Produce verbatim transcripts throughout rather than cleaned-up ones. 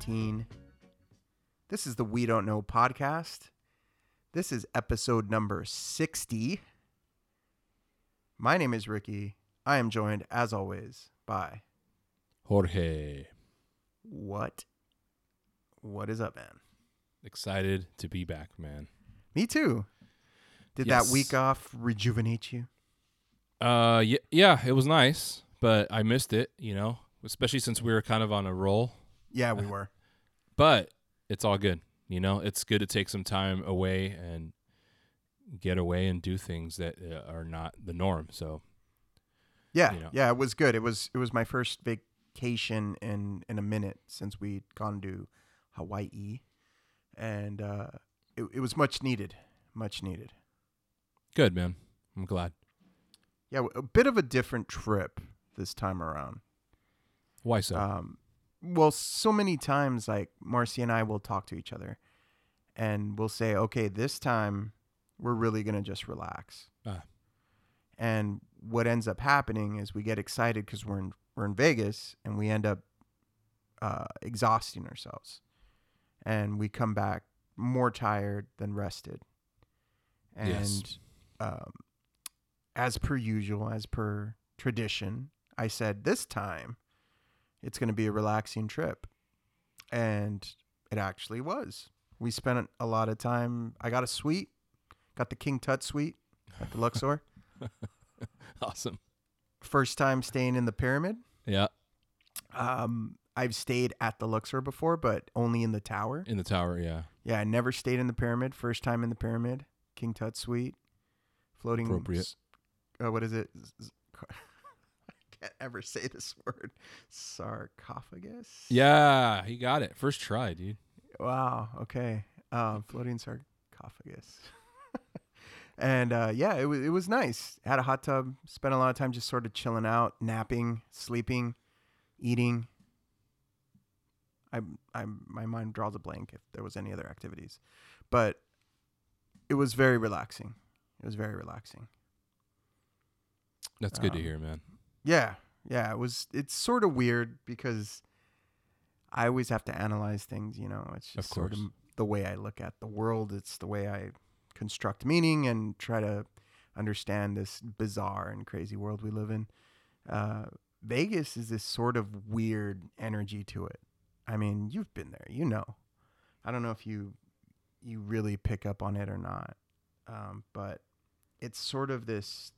twenty nineteen. This is the We Don't Know podcast. This is episode number sixty. My name is Ricky. I am joined, as always, by... Jorge. What? What is up, man? Excited to be back, man. Me too. Did yes. that week off rejuvenate you? Uh, yeah, yeah, it was nice, but I missed it, you know, especially since we were kind of on a roll. Yeah, we were. But it's all good, you know? It's good to take some time away and get away and do things that uh, are not the norm, so... Yeah, you know. yeah, it was good. It was it was my first vacation in, in a minute since we'd gone to Hawaii, and uh, it, it was much needed, much needed. Good, man. I'm glad. Yeah, a bit of a different trip this time around. Why so? Um, well, so many times, like, Marcy and I will talk to each other, and we'll say, okay, this time we're really going to just relax. Ah. And what ends up happening is we get excited because we're in we're in Vegas, and we end up uh, exhausting ourselves, and we come back more tired than rested. And yes. um, as per usual, as per tradition, I said this time it's going to be a relaxing trip, and it actually was. We spent a lot of time. I got a suite, got the King Tut suite at the Luxor. Awesome. First time staying in the pyramid. Yeah. Um, I've stayed at the Luxor before, but only in the tower. In the tower, yeah. Yeah, I never stayed in the pyramid. First time in the pyramid. King Tut suite. Floating. Appropriate. Uh, what is it? I can't ever say this word. Sarcophagus? Yeah, he got it. First try, dude. Wow, okay. Um, floating sarcophagus. And uh, yeah, it was it was nice. Had a hot tub, spent a lot of time just sort of chilling out, napping, sleeping, eating. I I my mind draws a blank if there was any other activities, but it was very relaxing. It was very relaxing. That's um, good to hear, man. Yeah, yeah. It was. It's sort of weird because I always have to analyze things. You know, it's just sort of the way I look at the world. It's the way I construct meaning and try to understand this bizarre and crazy world we live in. Uh, Vegas is this sort of weird energy to it. I mean, you've been there, you know. I don't know if you you really pick up on it or not, um, but it's sort of this,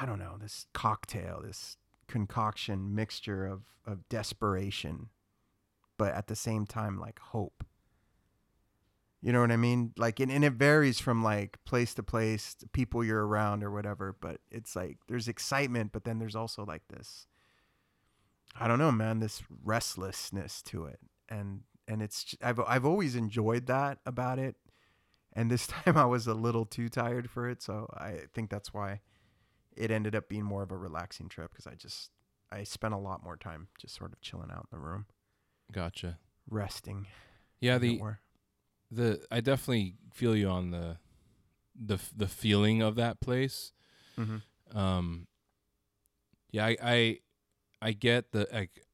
I don't know, this cocktail, this concoction mixture of, of desperation, but at the same time, like hope. You know what I mean? Like, and, and it varies from like place to place, to people you're around or whatever, but it's like, there's excitement, but then there's also like this, I don't know, man, this restlessness to it. And, and it's, I've, I've always enjoyed that about it. And this time I was a little too tired for it. So I think that's why it ended up being more of a relaxing trip. Cause I just, I spent a lot more time just sort of chilling out in the room. Gotcha. Resting. Yeah. The, The I definitely feel you on the the the feeling of that place. Mm-hmm. Um, yeah, I, I I get the like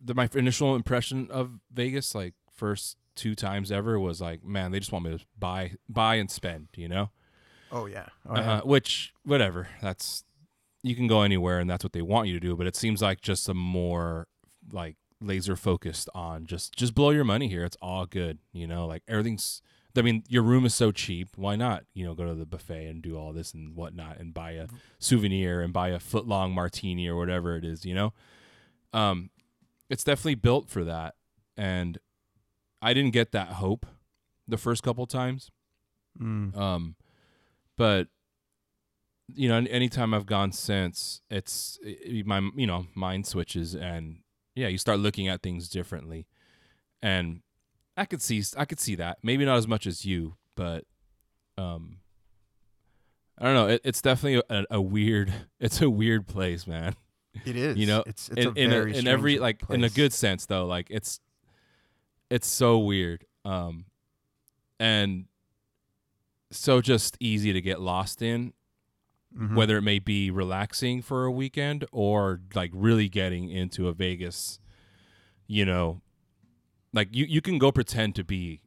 the my initial impression of Vegas like first two times ever was like, man, they just want me to buy buy and spend, you know? Oh yeah. Oh, yeah. Uh, which whatever, that's you can go anywhere and that's what they want you to do, but it seems like just a more like laser focused on just just blow your money here, it's all good, you know, like everything's I mean your room is so cheap, why not, you know, go to the buffet and do all this and whatnot and buy a souvenir and buy a foot long martini or whatever it is, you know. Um it's definitely built for that, and I didn't get that hope the first couple times. mm. Um but you know, anytime I've gone since, it's it, my you know mind switches, and yeah, you start looking at things differently, and I could see I could see that. Maybe not as much as you, but um, I don't know. It, it's definitely a, a weird. It's a weird place, man. It is. You know, it's it's in, a in, very a, in every like place. In a good sense though. Like it's it's so weird, um, and so just easy to get lost in. Mm-hmm. Whether it may be relaxing for a weekend or like really getting into a Vegas you know, like you, you can go pretend to be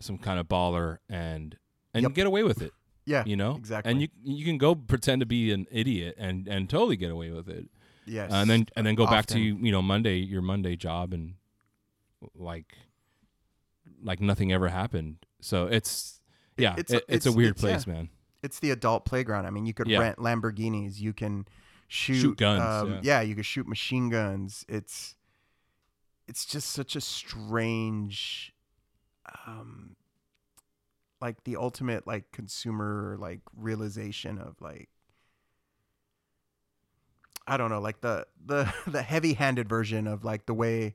some kind of baller and and yep. get away with it. Yeah, you know, exactly. And you you can go pretend to be an idiot and, and totally get away with it. Yes, uh, and then and then go often. back to you know Monday your Monday job and like like nothing ever happened. So it's yeah, it's, it, it's, it's a weird it's, place, yeah. man. It's the adult playground. I mean, you could yeah. rent Lamborghinis. You can shoot, shoot guns. Um, yeah. yeah, you could shoot machine guns. It's it's just such a strange, um, like the ultimate like consumer like realization of like I don't know, like the the the heavy-handed version of like the way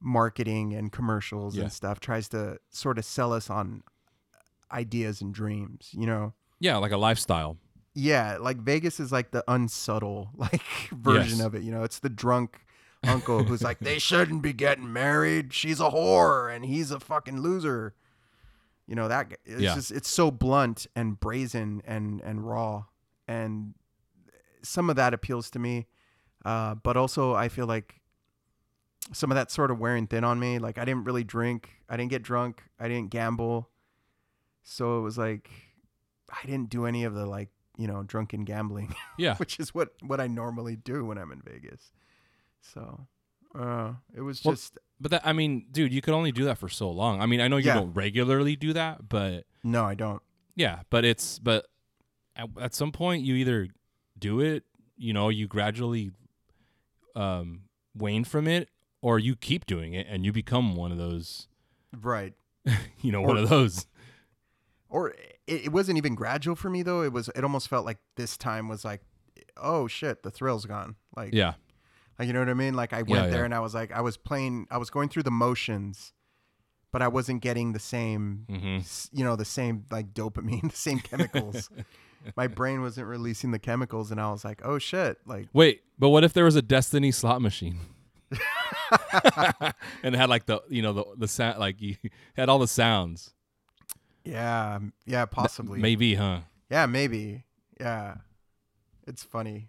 marketing and commercials yeah. and stuff tries to sort of sell us on ideas and dreams, you know? Yeah, like a lifestyle. Yeah, like Vegas is like the unsubtle like version yes. of it, you know? It's the drunk uncle who's like, they shouldn't be getting married. She's a whore and he's a fucking loser. You know, that it's yeah. just it's so blunt and brazen and and raw, and some of that appeals to me. Uh, but also I feel like some of that's sort of wearing thin on me. Like I didn't really drink, I didn't get drunk, I didn't gamble. So it was like, I didn't do any of the like, you know, drunken gambling, yeah, which is what, what I normally do when I'm in Vegas. So, uh, it was well, just, but that, I mean, dude, you could only do that for so long. I mean, I know you yeah. don't regularly do that, but no, I don't. Yeah. But it's, but at, at some point you either do it, you know, you gradually, um, wane from it, or you keep doing it and you become one of those, right. you know, or, one of those. Or it, it wasn't even gradual for me though. It was, it almost felt like this time was like, oh shit, the thrill's gone. Like, yeah. Like, you know what I mean? Like I went yeah, there yeah. and I was like, I was playing, I was going through the motions, but I wasn't getting the same, mm-hmm. you know, the same like dopamine, the same chemicals. My brain wasn't releasing the chemicals. And I was like, oh shit. Like, wait, but what if there was a Destiny slot machine? And it had like the, you know, the, the sound, like you had all the sounds. Yeah, yeah, possibly. Maybe, huh? Yeah, maybe. Yeah. It's funny.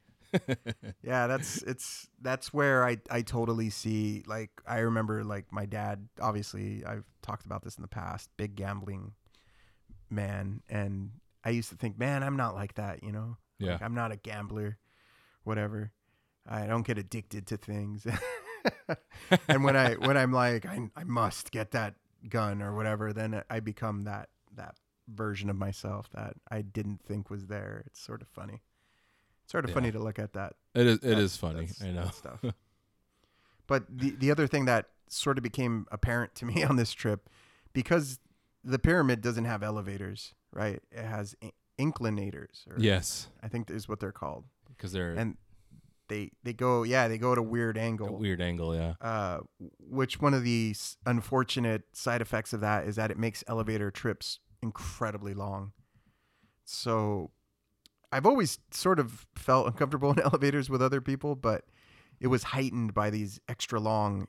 yeah, that's it's that's where I, I totally see, like I remember like my dad, obviously I've talked about this in the past, big gambling man, and I used to think, man, I'm not like that, you know? Yeah. Like, I'm not a gambler, whatever. I don't get addicted to things. And when I when I'm like I I must get that gun or whatever, then I become that that version of myself that I didn't think was there. It's sort of funny. It's sort of yeah. funny to look at that. It is. It that, is funny. I know. Stuff. But the the other thing that sort of became apparent to me on this trip, because the pyramid doesn't have elevators, right? It has in- inclinators. Or yes. I think is what they're called. Because they're and they they go yeah they go at a weird angle. A weird angle, yeah. Uh, which one of the unfortunate side effects of that is that it makes elevator trips incredibly long. So. I've always sort of felt uncomfortable in elevators with other people, but it was heightened by these extra long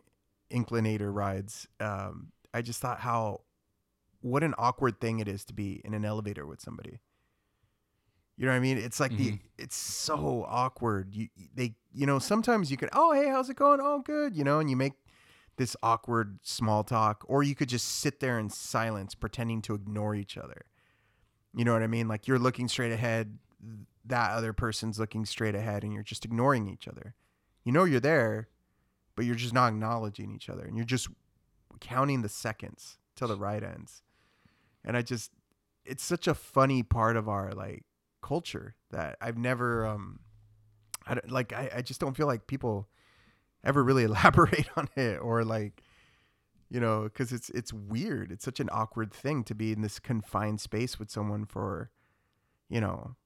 inclinator rides. Um, I just thought how, what an awkward thing it is to be in an elevator with somebody. You know what I mean? It's like mm-hmm. the, it's so awkward. You, they, you know, sometimes you could, oh, hey, how's it going? Oh, good. You know, and you make this awkward small talk, or you could just sit there in silence, pretending to ignore each other. You know what I mean? Like you're looking straight ahead, that other person's looking straight ahead, and you're just ignoring each other. You know you're there, but you're just not acknowledging each other, and you're just counting the seconds till the ride ends. And I just, it's such a funny part of our like culture that I've never, um, I don't, like I, I just don't feel like people ever really elaborate on it, or like, you know, because it's it's weird. It's such an awkward thing to be in this confined space with someone for, you know,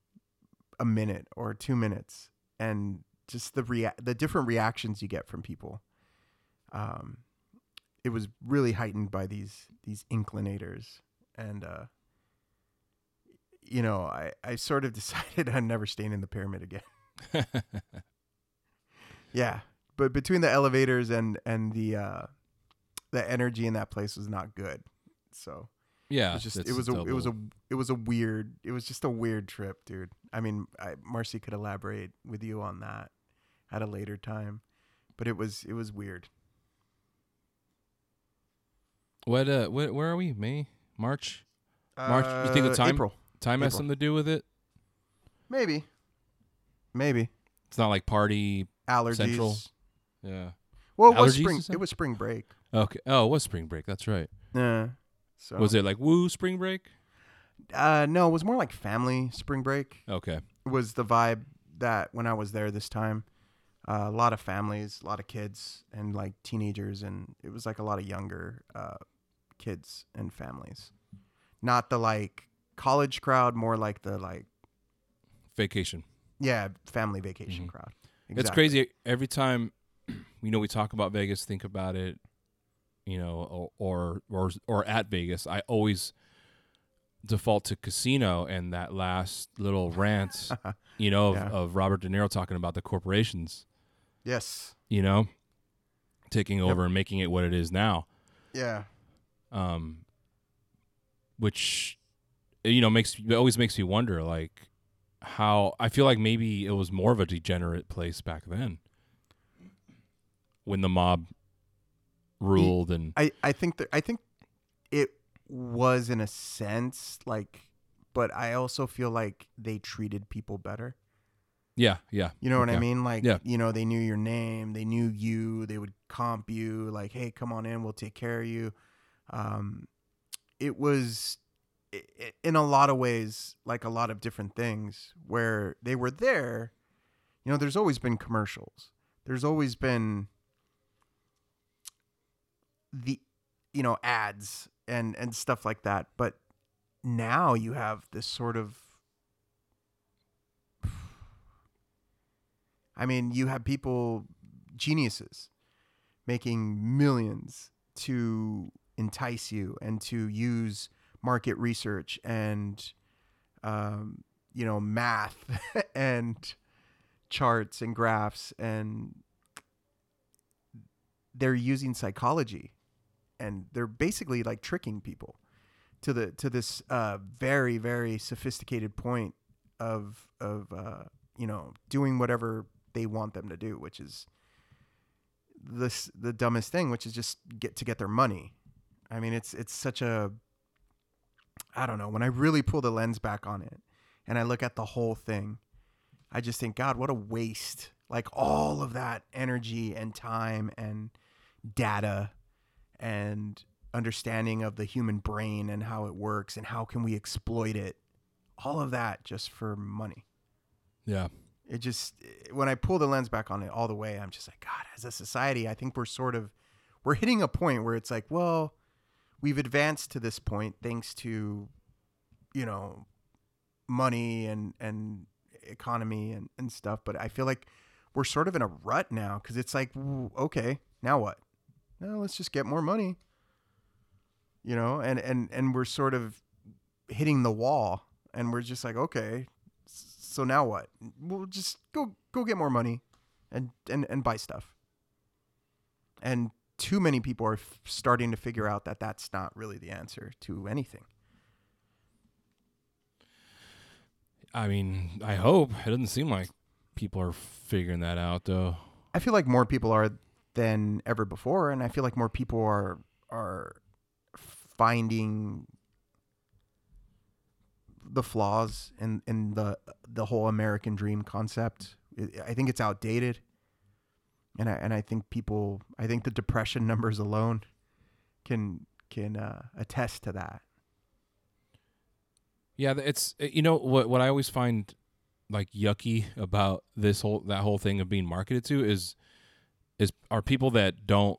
a minute or two minutes, and just the rea- the different reactions you get from people. Um, it was really heightened by these, these inclinators. And, uh, you know, I, I sort of decided I'm never staying in the pyramid again. yeah. But between the elevators and, and the, uh, the energy in that place was not good. So, yeah, it was just it was a double. it was a it was a weird it was just a weird trip, dude. I mean, I, Marcy could elaborate with you on that at a later time, but it was it was weird. What? Uh, what, where are we? May? March? March? Uh, you think the time April. time April. has something to do with it? Maybe. Maybe. It's not like party allergies. Central. Yeah. Well, it was spring. It was spring break. Okay. Oh, it was spring break. That's right. Yeah. So. Was it like woo spring break? Uh, no, it was more like family spring break. Okay. Was the vibe that when I was there this time, uh, a lot of families, a lot of kids, and like teenagers, and it was like a lot of younger uh, kids and families. Not the like college crowd, more like the like vacation. Yeah, family vacation mm-hmm. crowd. Exactly. It's crazy. Every time, you know, we talk about Vegas, think about it, you know, or or or at Vegas, I always default to casino and that last little rant, you know, of, yeah. of Robert De Niro talking about the corporations. Yes. You know, taking over yep. and making it what it is now. Yeah. Um, which, you know, makes it always makes me wonder, like, how I feel like maybe it was more of a degenerate place back then when the mob ruled, and I I think that I think it. was in a sense like, but I also feel like they treated people better. Yeah, yeah. You know what yeah. I mean? Like, yeah. you know, they knew your name, they knew you, they would comp you, like, hey, come on in, we'll take care of you. Um, it was it, it, in a lot of ways, like a lot of different things where they were there. You know, there's always been commercials. There's always been the, you know, ads. And, and stuff like that. But now you have this sort of, I mean, you have people, geniuses, making millions to entice you and to use market research and, um, you know, math and charts and graphs. And they're using psychology. And they're basically like tricking people to the to this uh, very, very sophisticated point of of uh, you know, doing whatever they want them to do, which is this the dumbest thing, which is just get to get their money. I mean, it's it's such a I don't know. When I really pull the lens back on it and I look at the whole thing, I just think, God, what a waste! Like all of that energy and time and data. And understanding of the human brain and how it works and how can we exploit it, all of that just for money. Yeah. It just, when I pull the lens back on it all the way, I'm just like, God, as a society, I think we're sort of, we're hitting a point where it's like, well, we've advanced to this point thanks to, you know, money and, and economy and, and stuff. But I feel like we're sort of in a rut now because it's like, okay, now what? No, let's just get more money, you know, and, and, and we're sort of hitting the wall and we're just like, okay, so now what? We'll just go, go get more money and, and, and buy stuff. And too many people are f- starting to figure out that that's not really the answer to anything. I mean, I hope. It doesn't seem like people are figuring that out though. I feel like more people are than ever before, and I feel like more people are are finding the flaws in, in the the whole American dream concept. I think it's outdated, and I and I think people I think the depression numbers alone can can uh, attest to that. Yeah, it's you know what what I always find like yucky about this whole that whole thing of being marketed to is. Is are people that don't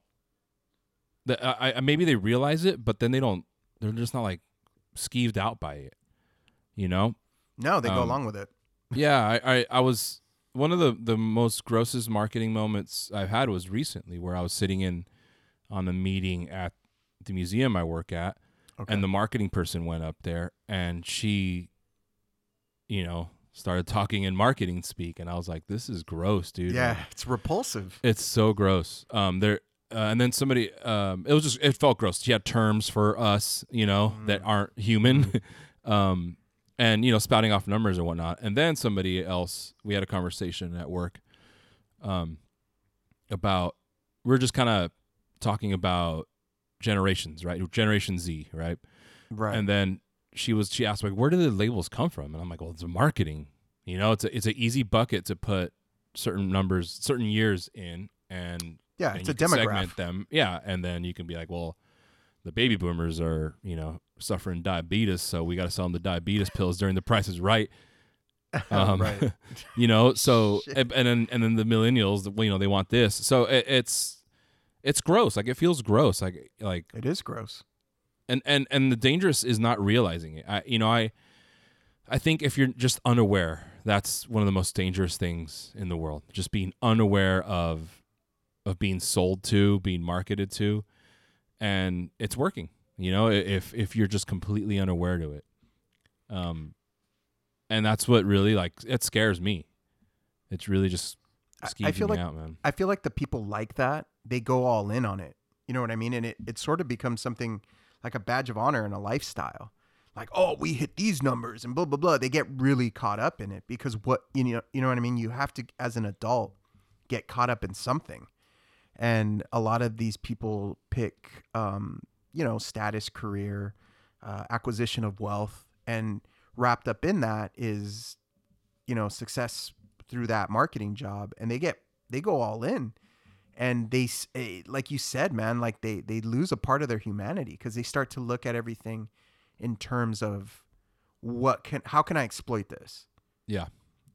that I, I maybe they realize it, but then they don't. They're just not like skeeved out by it, you know. No, they um, go along with it. yeah, I, I, I was one of the, the most grossest marketing moments I've had was recently where I was sitting in on a meeting at the museum I work at, okay. and the marketing person went up there and she, you know. started talking in marketing speak, and I was like, "This is gross, dude." Yeah, like, it's repulsive. It's so gross. Um, there, uh, and then somebody, um, it was just, it felt gross. She had terms for us, you know, mm. that aren't human, um, and you know, spouting off numbers and whatnot. And then somebody else, we had a conversation at work, um, about we we're just kind of talking about generations, right? Generation Z, right? Right. And then she was she asked, like, where do the labels come from? And I'm like, well, it's marketing. You know, it's a, it's an easy bucket to put certain numbers, certain years in, and yeah, and it's a demographic. Segment them, yeah, and then you can be like, well, the baby boomers are, you know, suffering diabetes, so we got to sell them the diabetes pills during The Price Is Right. Um, right. You know, so and, and then and then the millennials, you know, they want this, so it, it's it's gross. Like it feels gross. Like like it is gross. And and and the dangerous is not realizing it. I you know I I think if you're just unaware, that's one of the most dangerous things in the world. Just being unaware of of being sold to, being marketed to, and it's working. You know, if if you're just completely unaware to it, um, and that's what really like it scares me. It's really just skeeving I feel me like, out, man. I feel like the people like that, they go all in on it. You know what I mean? And it, it sort of becomes something like a badge of honor and a lifestyle. Like, oh, we hit these numbers and blah blah blah. They get really caught up in it because what you know, you know what I mean. You have to, as an adult, get caught up in something, and a lot of these people pick. Um, you know, status, career, uh, acquisition of wealth, and wrapped up in that is, you know, success through that marketing job. And they get, they go all in and they, like you said, man, like they, they lose a part of their humanity because they start to look at everything in terms of what can, how can I exploit this? Yeah.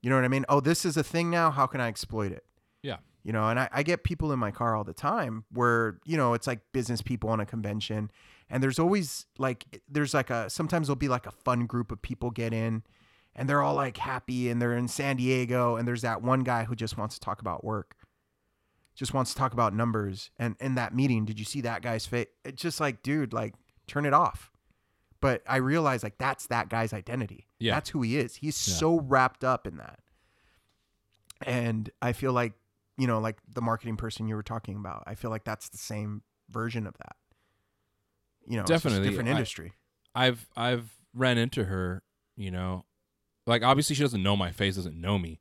You know what I mean? Oh, this is a thing now. How can I exploit it? Yeah. You know, and I, I get people in my car all the time where, you know, it's like business people on a convention, and there's always like, there's like a, sometimes there'll be like a fun group of people get in and they're all like happy and they're in San Diego. And there's that one guy who just wants to talk about work, just wants to talk about numbers. And in that meeting, did you see that guy's face? It's just like, dude, like turn it off. But I realize like, that's that guy's identity. Yeah. That's who he is. He's yeah. so wrapped up in that. And I feel like, you know, like the marketing person you were talking about, I feel like that's the same version of that. You know, definitely it's a different industry. I, I've I've ran into her, you know, like obviously she doesn't know my face, doesn't know me,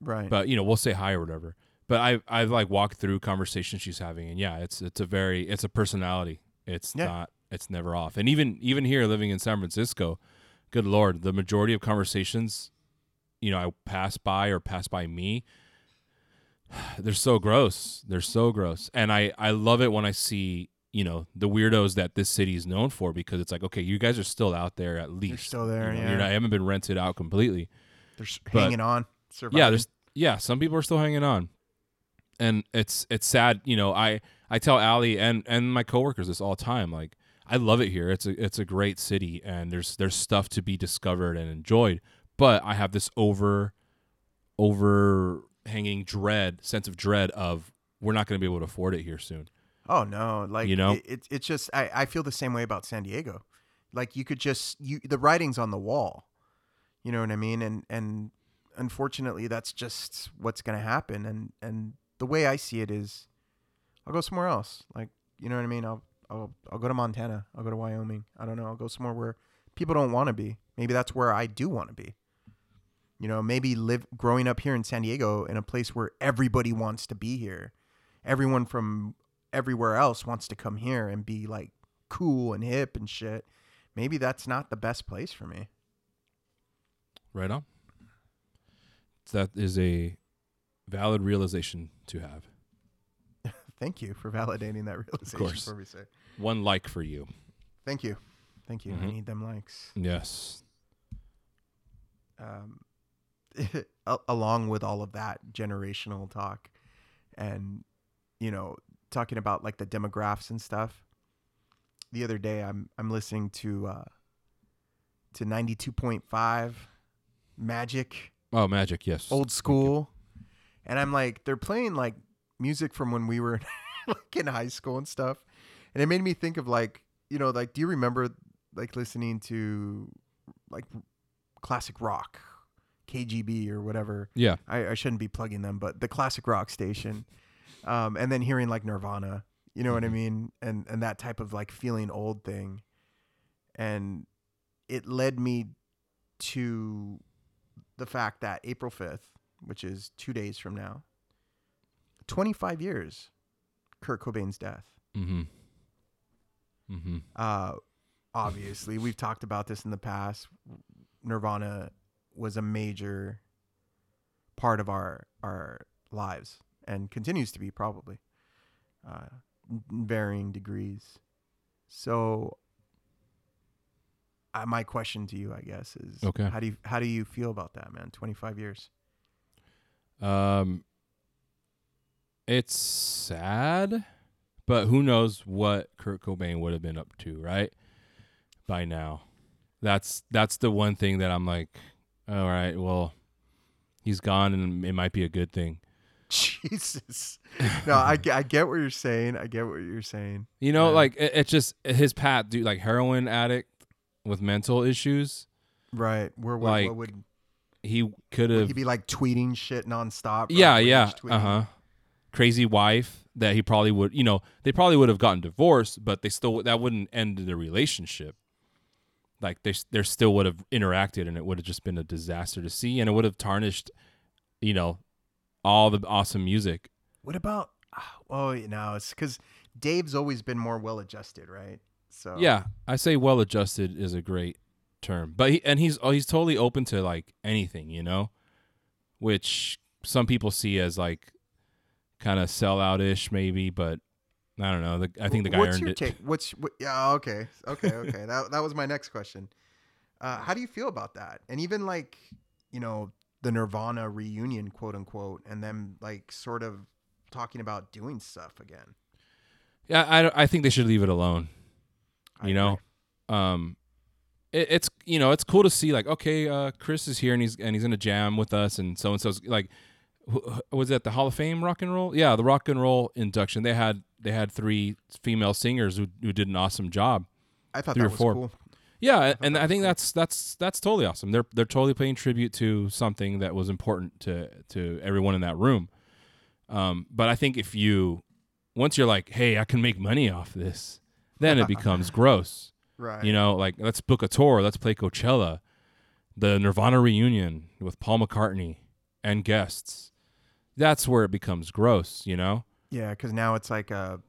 right? But you know, we'll say hi or whatever. But I I've like walked through conversations she's having, and yeah, it's it's a very it's a personality. It's yeah. not it's never off. And even even here, living in San Francisco, good Lord, the majority of conversations, you know, I pass by or pass by me. They're so gross. They're so gross. And I, I love it when I see, you know, the weirdos that this city is known for, because it's like, okay, you guys are still out there at least. You're still there, you know, yeah. You're not, I haven't been rented out completely. They're but, hanging on, surviving. Yeah, there's, yeah, some people are still hanging on. And it's it's sad. You know, I, I tell Allie and, and my coworkers this all the time. Like, I love it here. It's a, it's a great city, and there's there's stuff to be discovered and enjoyed. But I have this over, over... hanging dread sense of dread of we're not going to be able to afford it here soon. Oh no, like you know, it's it, it's just I, I feel the same way about San Diego. Like you could just you the writing's on the wall, you know what I mean? And and unfortunately, that's just what's going to happen. And and the way I see it is, I'll go somewhere else. Like you know what I mean? I'll I'll I'll go to Montana. I'll go to Wyoming. I don't know. I'll go somewhere where people don't want to be. Maybe that's where I do want to be. You know, maybe live growing up here in San Diego in a place where everybody wants to be here. Everyone from everywhere else wants to come here and be like cool and hip and shit. Maybe that's not the best place for me. Right on. That is a valid realization to have. Thank you for validating that realization. Of course. Before we say. One like for you. Thank you. Thank you. Mm-hmm. I need them likes. Yes. Um. Along with all of that generational talk and, you know, talking about like the demographics and stuff. The other day I'm, I'm listening to, uh, to ninety-two point five Magic. Oh, Magic. Yes. Old School. And I'm like, they're playing like music from when we were like in high school and stuff. And it made me think of like, you know, like, do you remember like listening to like classic rock? K G B or whatever. Yeah. I, I shouldn't be plugging them, but the classic rock station. Um, and then hearing like Nirvana, you know mm-hmm. what I mean? And and that type of like feeling old thing. And it led me to the fact that April fifth, which is two days from now, twenty-five years, Kurt Cobain's death. Mm-hmm. Mm-hmm. Uh, obviously, we've talked about this in the past. Nirvana was a major part of our our lives and continues to be, probably, uh, in varying degrees. So, uh, my question to you, I guess, is okay. how do you how do you feel about that, man? twenty-five years Um, it's sad, but who knows what Kurt Cobain would have been up to, right? By now, that's that's the one thing that I'm like, all right, well, he's gone, and it might be a good thing. Jesus. No, I, I get what you're saying. I get what you're saying. You know, yeah. like, it, it's just his path, dude, like, heroin addict with mental issues. Right. Where what, like, what would he could have. He'd be, like, tweeting shit nonstop. Yeah, right? yeah. Uh-huh. Crazy wife that he probably would, you know, they probably would have gotten divorced, but they still, that wouldn't end the relationship. Like, they they still would have interacted, and it would have just been a disaster to see, and it would have tarnished, you know, all the awesome music. What about? Oh, you know, it's because Dave's always been more well-adjusted, right? So yeah, I say well-adjusted is a great term, but he, and he's oh, he's totally open to like anything, you know, which some people see as like kind of sellout-ish, maybe. But I don't know. The, I think the guy What's earned your it. Take? What's what, yeah? Okay, okay, okay. that that was my next question. Uh, how do you feel about that? And even like, you know, the Nirvana reunion, quote unquote, and them like sort of talking about doing stuff again. Yeah, I, I think they should leave it alone. You I know, agree. um, it, it's you know it's cool to see like okay, uh, Chris is here and he's and he's in a jam with us and so and so's like wh- was that the Hall of Fame Rock and Roll? Yeah, the Rock and Roll induction. They had they had three female singers who who did an awesome job. I thought three that or was four. cool. Yeah, and I think that's that's that's totally awesome. They're they're totally paying tribute to something that was important to, to everyone in that room. Um, but I think if you once you're like, hey, I can make money off this, then it becomes gross. Right. You know, like let's book a tour, let's play Coachella, the Nirvana reunion with Paul McCartney and guests. That's where it becomes gross, you know? Yeah, because now it's like a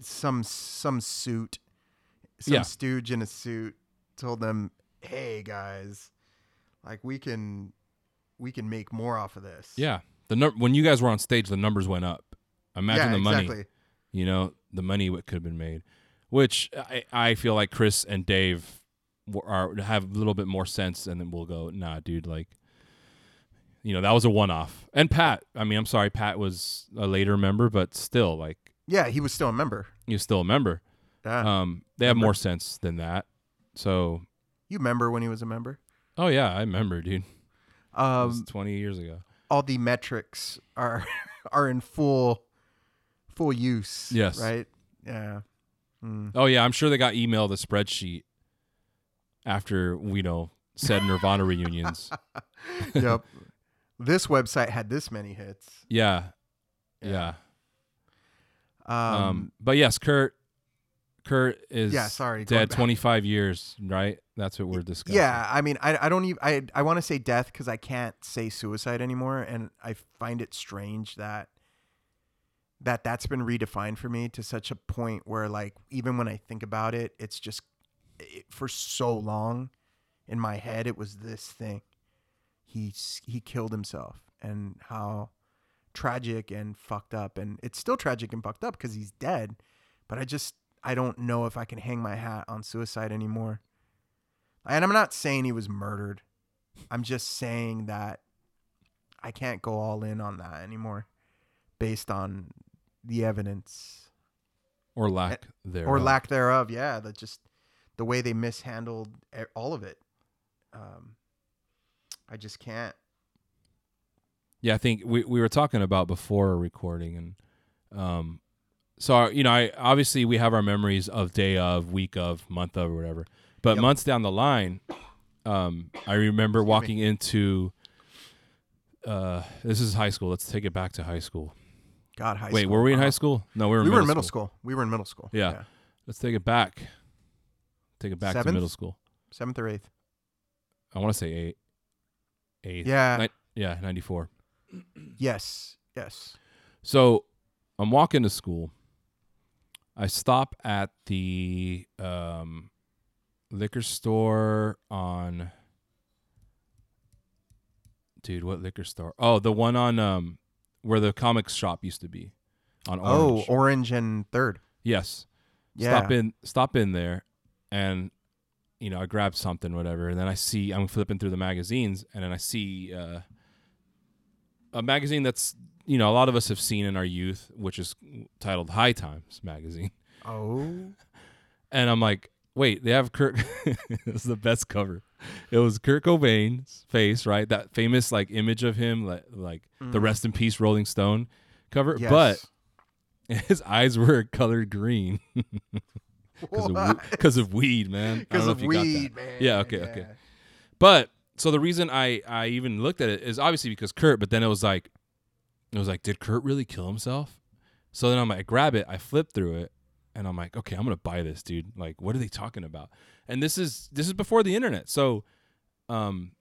some some suit, some yeah. stooge in a suit. Told them, hey guys, like we can, we can make more off of this. Yeah, the num- when you guys were on stage, the numbers went up. Imagine yeah, the money, exactly. you know, the money what could have been made. Which I, I feel like Chris and Dave are have a little bit more sense, and then we'll go, nah, dude, like, you know, that was a one-off. And Pat, I mean, I'm sorry, Pat was a later member, but still, like, yeah, he was still a member. He was still a member. Yeah. Um, they have remember. more sense than that. So you remember when he was a member? Oh yeah, I remember, dude. Um, it was twenty years ago. All the metrics are are in full full use. Yes. Right. Yeah. Mm. Oh yeah, I'm sure they got emailed the spreadsheet after you know said Nirvana reunions. Yep. This website had this many hits. Yeah. Yeah. yeah. Um, um. But yes, Kurt. Kurt is yeah, sorry, dead twenty-five years, right? That's what we're discussing. Yeah, I mean, I I don't even, I, I want to say death because I can't say suicide anymore. And I find it strange that, that that's been redefined for me to such a point where like, even when I think about it, it's just it, for so long in my head, it was this thing. He, he killed himself and how tragic and fucked up. And it's still tragic and fucked up because he's dead. But I just, I don't know if I can hang my hat on suicide anymore. And I'm not saying he was murdered. I'm just saying that I can't go all in on that anymore based on the evidence. Or lack thereof. Or lack thereof, yeah. That just the way they mishandled all of it. Um, I just can't. Yeah, I think we, we were talking about before recording and... um. So, you know, I obviously we have our memories of day of, week of, month of, or whatever. But yep. months down the line, um, I remember walking into, uh, this is high school. Let's take it back to high school. God, high Wait, school. Wait, were we in uh, high school? No, we were in we middle school. We were in middle school. school. We were in middle school. Yeah. yeah. Let's take it back. Take it back Seventh? to middle school. Seventh or eighth? I want to say eight. Eighth. Yeah. Nin- yeah, ninety-four. Yes. Yes. So I'm walking to school. I stop at the um, liquor store on... Dude, what liquor store? Oh, the one on um, where the comics shop used to be. On Orange. Oh, Orange and Third. Yes. Yeah. Stop in, stop in there, and you know I grab something, whatever, and then I see I'm flipping through the magazines, and then I see uh, a magazine that's you know a lot of us have seen in our youth, which is titled High Times magazine. Oh. And I'm like, wait, they have Kurt. It's the best cover. It was Kurt Cobain's face, right? That famous like image of him, like, like mm. the Rest in Peace Rolling Stone cover, yes. But his eyes were colored green because of, of weed, man. Because of weed, man. Yeah, okay, yeah. okay. But so the reason I, I even looked at it is obviously because Kurt. But then it was like, it was like, did Kurt really kill himself? So then I'm like, I grab it, I flip through it, and I'm like, okay, I'm gonna buy this, dude. Like, what are they talking about? And this is this is before the internet, so, um,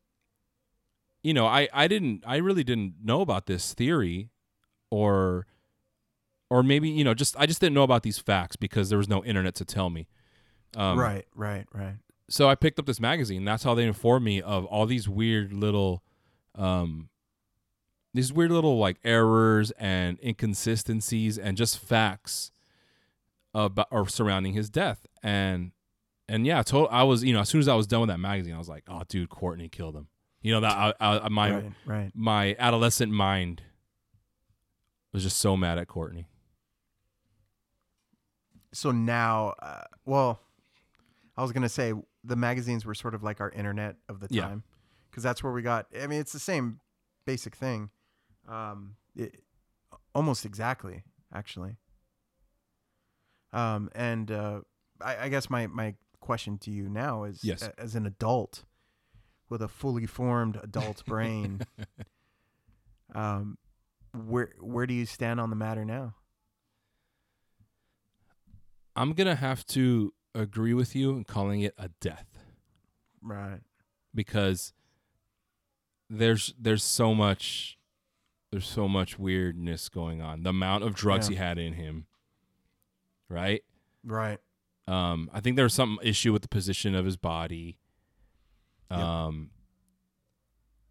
you know, I I didn't I really didn't know about this theory, or. Or maybe, you know, just I just didn't know about these facts because there was no internet to tell me. Um, right, right, right. So I picked up this magazine. That's how they informed me of all these weird little, um, these weird little like errors and inconsistencies and just facts about or surrounding his death. And and yeah, total, I was you know as soon as I was done with that magazine, I was like, oh, dude, Courtney killed him. You know that I, I, my right, right. my adolescent mind was just so mad at Courtney. So now, uh, well, I was going to say the magazines were sort of like our internet of the time because yeah. that's where we got. I mean, it's the same basic thing. Um, it, almost exactly, actually. Um, and uh, I, I guess my, my question to you now is yes. a, as an adult with a fully formed adult brain, um, where where do you stand on the matter now? I'm going to have to agree with you in calling it a death. Right. Because there's there's so much there's so much weirdness going on. The amount of drugs yeah. he had in him. Right? Right. Um, I think there was some issue with the position of his body. Yep. Um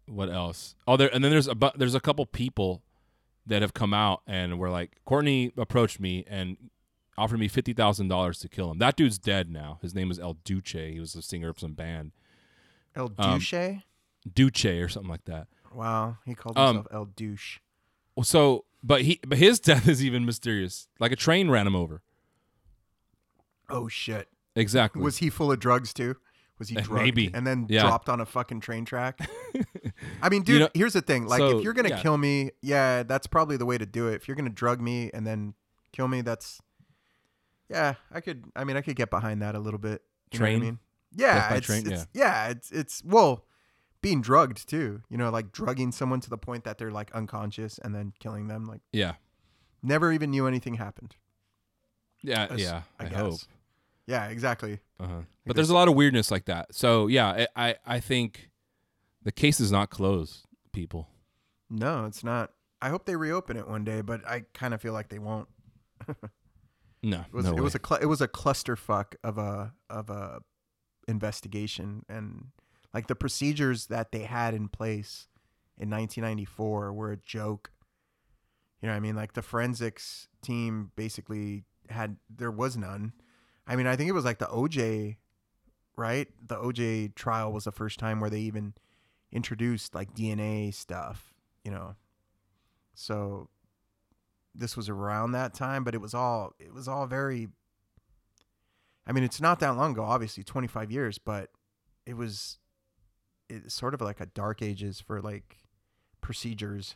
what else? Oh there and then there's a bu- there's a couple people that have come out and were like, Courtney approached me and offered me fifty thousand dollars to kill him. That dude's dead now. His name is El Duche. He was the singer of some band. El Duche? Um, Duche or something like that. Wow. He called himself um, El Duche. Well, so, but he, but his death is even mysterious. Like a train ran him over. Oh, shit. Exactly. Was he full of drugs too? Was he drugged Maybe. and then yeah. dropped on a fucking train track? I mean, dude, you know, here's the thing. Like, so, if you're going to yeah. kill me, yeah, that's probably the way to do it. If you're going to drug me and then kill me, that's, yeah, I could, I mean, I could get behind that a little bit. You train? Know what I mean? Yeah. It's, train? It's, yeah. yeah, it's, it's, well, being drugged too, you know, like drugging someone to the point that they're like unconscious and then killing them. Like, yeah. Never even knew anything happened. Yeah. As, yeah. I, I guess. hope. Yeah, exactly. Uh-huh. But there's a lot of weirdness like that. So, yeah, I, I, I think the case is not closed, people. No, it's not. I hope they reopen it one day, but I kind of feel like they won't. no, it was, no it, was a cl- it was a clusterfuck of a of a investigation. And, like, the procedures that they had in place in nineteen ninety-four were a joke. You know what I mean? Like, the forensics team basically had – there was none. I mean, I think it was like the O J, right? The O J trial was the first time where they even introduced like D N A stuff, you know. So this was around that time, but it was all it was all very. I mean, it's not that long ago, obviously, twenty-five years, but it was it's sort of like a dark ages for like procedures.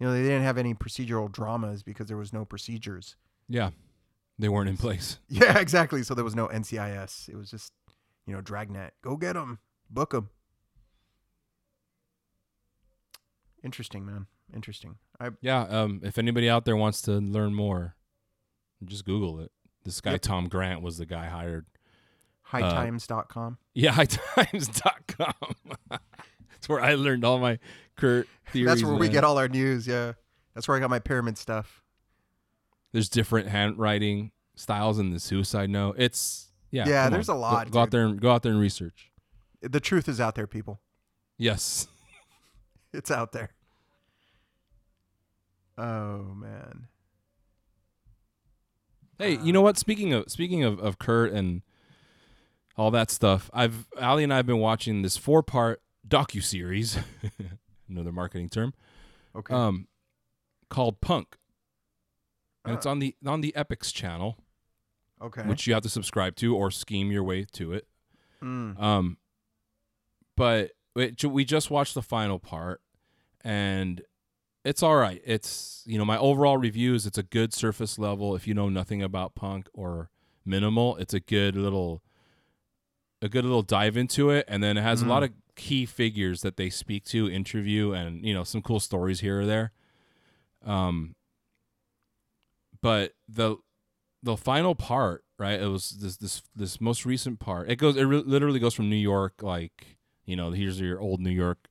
You know, they didn't have any procedural dramas because there was no procedures. Yeah. They weren't in place. Yeah, exactly. So there was no N C I S. It was just, you know, Dragnet. Go get them. Book them. Interesting, man. Interesting. I Yeah, um, if anybody out there wants to learn more, just Google it. This guy, yep. Tom Grant, was the guy hired. high times dot com. Uh, yeah, high times dot com. That's where I learned all my Kurt theories. That's where man. we get all our news, yeah. That's where I got my pyramid stuff. There's different handwriting Styles and the Suicide Note. It's yeah. Yeah, there's on. a lot. Go, go out there and go out there and research. The truth is out there, people. Yes, it's out there. Oh man. Hey, you know what? Speaking of speaking of, of Kurt and all that stuff, I've Allie and I have been watching this four-part docuseries, another marketing term, okay, um, called Punk, and uh-huh. it's on the on the Epix channel, okay, which you have to subscribe to or scheme your way to it. Mm. Um, but it, we just watched the final part, and. It's all right. It's, you know, my overall review is it's a good surface level. If you know nothing about Punk or minimal, it's a good little, a good little dive into it. And then it has mm-hmm. a lot of key figures that they speak to, interview, and, you know, some cool stories here or there. Um, but the, the final part, right. It was this, this, this most recent part. It goes, it re- literally goes from New York. Like, you know, here's your old New York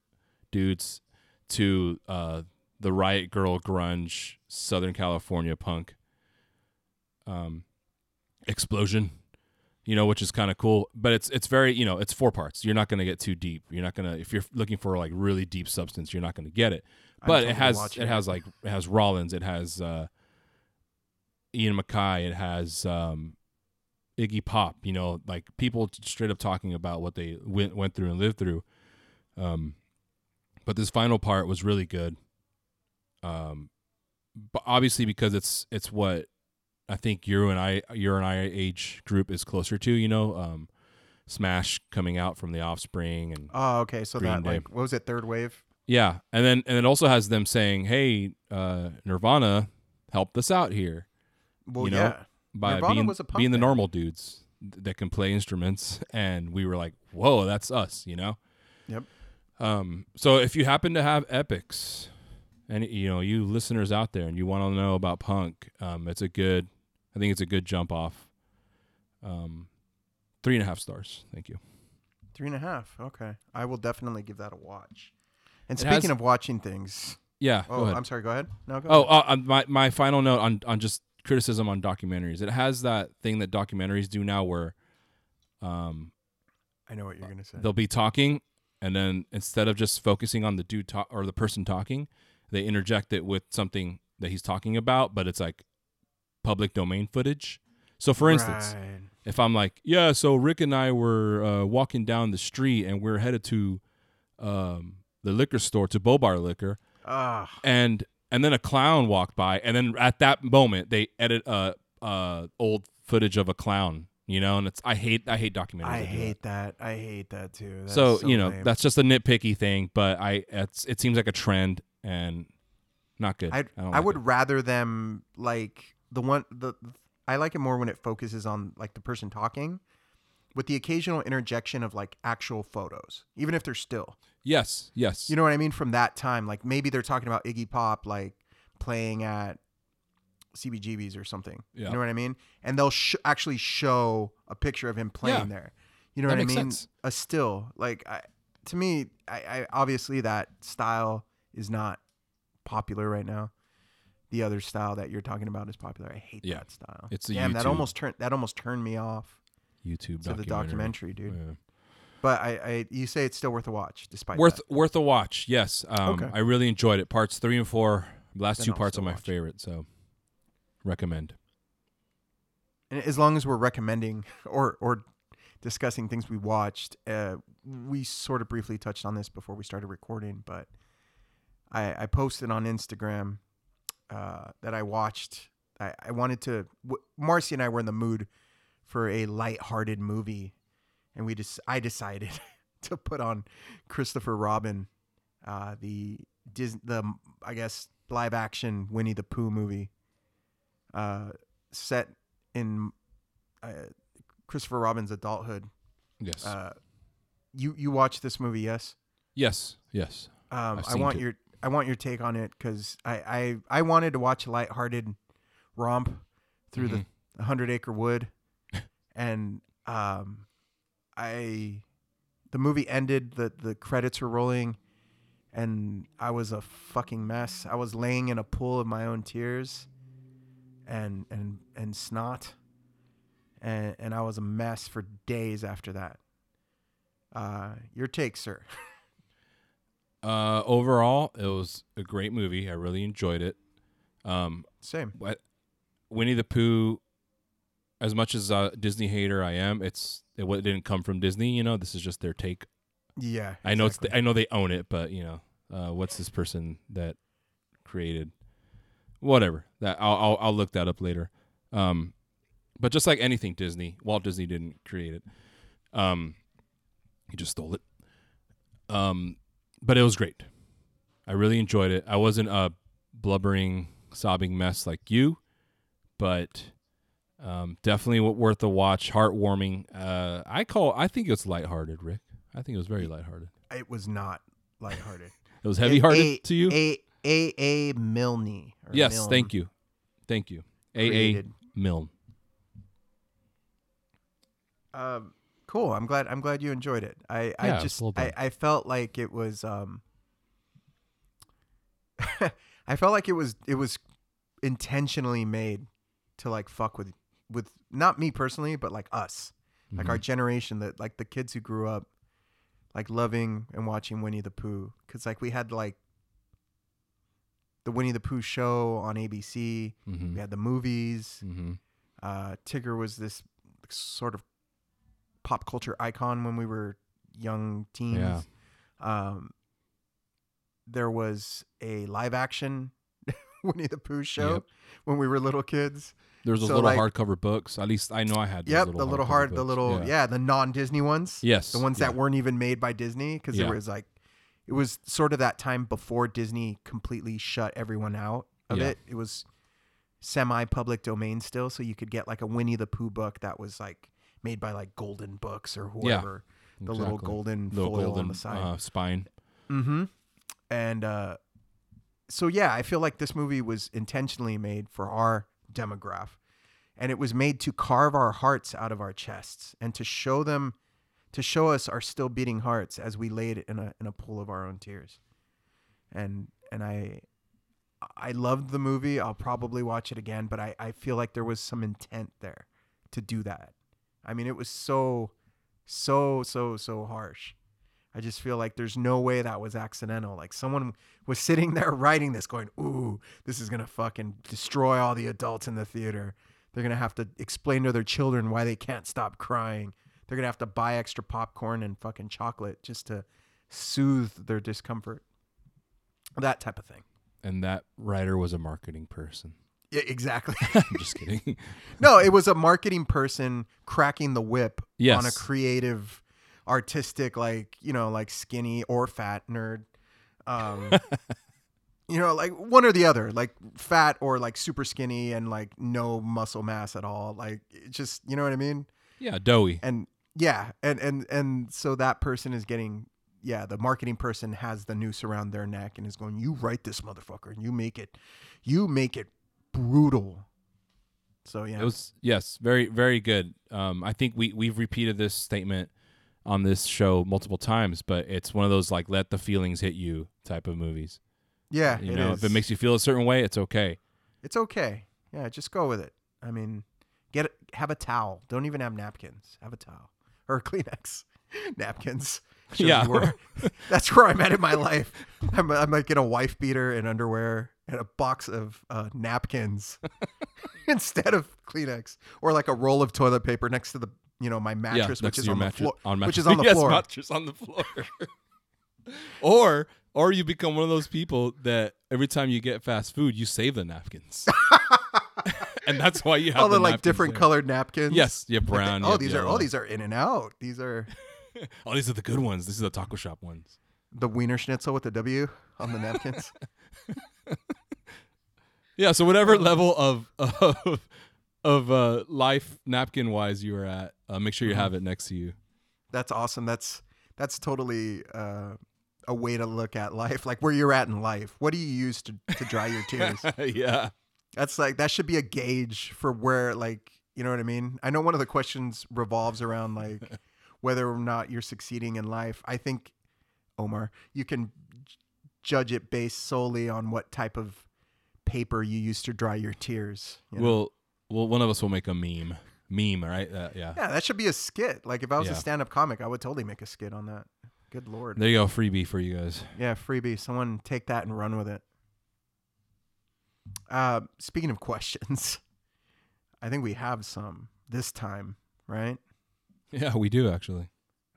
dudes to, uh, the Riot Girl grunge, Southern California punk um, explosion, you know, which is kind of cool. But it's it's very, you know, it's four parts. You're not going to get too deep. You're not going to, if you're looking for like really deep substance, you're not going to get it. But it has it, it has like it has Rollins, it has uh, Ian MacKay, it has um, Iggy Pop. You know, like people straight up talking about what they went went through and lived through. Um, but this final part was really good. Um, but obviously because it's, it's what I think you and I, your and I age group is closer to, you know, um, Smash coming out from The Offspring and, oh, okay. So Green that Day. Like, what was it? Third wave. Yeah. And then, and it also has them saying, hey, uh, Nirvana helped us out here. Well, you know, yeah. By Nirvana being, was a punk being the normal dudes that can play instruments. And we were like, whoa, that's us, you know? Yep. Um, so if you happen to have Epix, and, you know, you listeners out there and you want to know about Punk, um, it's a good, I think it's a good jump off. Um, three and a half stars. Thank you. Three and a half. Okay. I will definitely give that a watch. And it speaking has, of watching things. Yeah. Oh, I'm sorry. Go ahead. No, go oh, ahead. Uh, my, my final note on, on just criticism on documentaries. It has that thing that documentaries do now where. Um, I know what you're going to say. They'll be talking and then instead of just focusing on the dude ta- or the person talking, they interject it with something that he's talking about, but it's like public domain footage. So, for instance, right. if I'm like, yeah, so Rick and I were uh, walking down the street and we're headed to um, the liquor store, to Bobar Liquor, uh. and and then a clown walked by, and then at that moment, they edit uh, uh, old footage of a clown, you know, and it's I hate I hate documentaries. I hate that. that. I hate that, too. That's so, so, you know, lame. That's just a nitpicky thing, but I it's, it seems like a trend. And not good. I'd, I, don't I like would it. rather them like the one the I like it more when it focuses on like the person talking, with the occasional interjection of like actual photos, even if they're still. Yes, yes. You know what I mean? From that time, like maybe they're talking about Iggy Pop like playing at C B G B's or something. Yeah. You know what I mean? And they'll sh- actually show a picture of him playing yeah. there. You know that what I mean? Sense. A still like I, to me, I, I obviously that style. Is not popular right now. The other style that you're talking about is popular. I hate yeah. that style. It's a Damn, YouTube. that almost turned that almost turned me off. YouTube to documentary. the documentary, dude. Yeah. But I, I, you say it's still worth a watch, despite worth that. worth a watch. Yes, um, okay. I really enjoyed it. Parts three and four, the last then two I'll parts are my watch. favorite. So, recommend. And as long as we're recommending or or discussing things we watched, uh, we sort of briefly touched on this before we started recording, but. I, I posted on Instagram uh, that I watched. I, I wanted to. W- Marcy and I were in the mood for a lighthearted movie, and we just. I decided to put on Christopher Robin, uh, the Dis- the I guess live action Winnie the Pooh movie, uh, set in uh, Christopher Robin's adulthood. Yes. Uh, you you watched this movie? Yes. Yes. Yes. Um, I want it. your. I want your take on it because I, I, I wanted to watch a lighthearted romp through mm-hmm. the Hundred Acre Wood, and um, I the movie ended, the the credits were rolling, and I was a fucking mess. I was laying in a pool of my own tears, and and and snot, and and I was a mess for days after that. Uh, your take, sir. uh, overall, it was a great movie. I really enjoyed it. Um, Same. But Winnie the Pooh, as much as a Disney hater I am, it's it, it didn't come from Disney. You know, this is just their take. Yeah, exactly. I know it's the, I know they own it, but you know, uh, what's this person that created? Whatever that I'll, I'll I'll look that up later. Um, but just like anything Disney, Walt Disney didn't create it. Um. He just stole it. Um, but it was great. I really enjoyed it. I wasn't a blubbering, sobbing mess like you, but um, definitely worth a watch. Heartwarming. Uh, I call. I think it's lighthearted, Rick. I think it was very lighthearted. It was not lighthearted. It was heavy-hearted a, to you? A. A. A. Milne. Yes, Milne. Thank you. Thank you. A. A. Milne. Um. Cool. I'm glad. I'm glad you enjoyed it. I, yeah, I just I, I felt like it was um. I felt like it was it was intentionally made to like fuck with with not me personally, but like us, mm-hmm. like our generation, that like the kids who grew up like loving and watching Winnie the Pooh, because like we had like the Winnie the Pooh show on A B C. Mm-hmm. We had the movies. Mm-hmm. Uh, Tigger was this sort of pop culture icon when we were young teens. Yeah. Um, there was a live action Winnie the Pooh show yep. when we were little kids. There's those so little like, hardcover books. At least I know I had. Those yep, little the little hard, books. the little yeah. yeah, the non-Disney ones. Yes, the ones yeah. that weren't even made by Disney, because yeah. it was like, it was sort of that time before Disney completely shut everyone out of yeah. it. It was semi-public domain still, so you could get like a Winnie the Pooh book that was like made by like Golden Books or whoever, yeah, the exactly. little golden little foil golden, on the side, uh, spine. Mm-hmm. And uh, so yeah, I feel like this movie was intentionally made for our demographic, and it was made to carve our hearts out of our chests and to show them, to show us our still beating hearts as we laid in a in a pool of our own tears. And and I, I loved the movie. I'll probably watch it again, but I I feel like there was some intent there to do that. I mean, it was so, so, so, so harsh. I just feel like there's no way that was accidental. Like someone was sitting there writing this going, ooh, this is going to fucking destroy all the adults in the theater. They're going to have to explain to their children why they can't stop crying. They're going to have to buy extra popcorn and fucking chocolate just to soothe their discomfort. That type of thing. And that writer was a marketing person. Yeah, exactly. I'm just kidding. No, it was a marketing person cracking the whip yes. on a creative, artistic, like, you know, like skinny or fat nerd. Um, you know, like one or the other, like fat or like super skinny and like no muscle mass at all. Like it just, you know what I mean? Yeah, doughy. And yeah. And, and, and so that person is getting, yeah, the marketing person has the noose around their neck and is going, you write this motherfucker and you make it, you make it. Brutal. So yeah, it was yes, very very good. Um, I think we we've repeated this statement on this show multiple times, but it's one of those like let the feelings hit you type of movies. Yeah, you it know, is. If it makes you feel a certain way, it's okay. It's okay. Yeah, just go with it. I mean, get have a towel. Don't even have napkins. Have a towel or a Kleenex. Napkins. Shows yeah, where, that's where I'm at in my life. I'm I might get a wife beater and underwear. And a box of uh, napkins instead of Kleenex, or like a roll of toilet paper next to the, you know, my mattress, yeah, which, is mattress floor, on mattress. which is on the yes, floor, mattress on the floor. Or, or you become one of those people that every time you get fast food, you save the napkins, and that's why you have all the, the like different there. Colored napkins. Yes, yeah, brown. Like the, oh, yeah, these yeah, are oh, these are in and out. These are oh, these are the good ones. These are the taco shop ones. The Wiener Schnitzel with the W on the napkins. Yeah, so whatever level of of of uh, life napkin wise you are at, uh, make sure you have it next to you. That's awesome. That's that's totally uh, a way to look at life, like where you're at in life. What do you use to, to dry your tears? Yeah, that's like that should be a gauge for where, like, you know what I mean. I know one of the questions revolves around like whether or not you're succeeding in life. I think, Omar, you can judge it based solely on what type of paper you used to dry your tears. You know? Well, well, one of us will make a meme. meme, right? Uh, yeah. Yeah, that should be a skit. Like if I was yeah. a stand-up comic, I would totally make a skit on that. Good Lord. There you go. Freebie for you guys. Yeah, freebie. Someone take that and run with it. Uh, speaking of questions, I think we have some this time, right? Yeah, we do actually.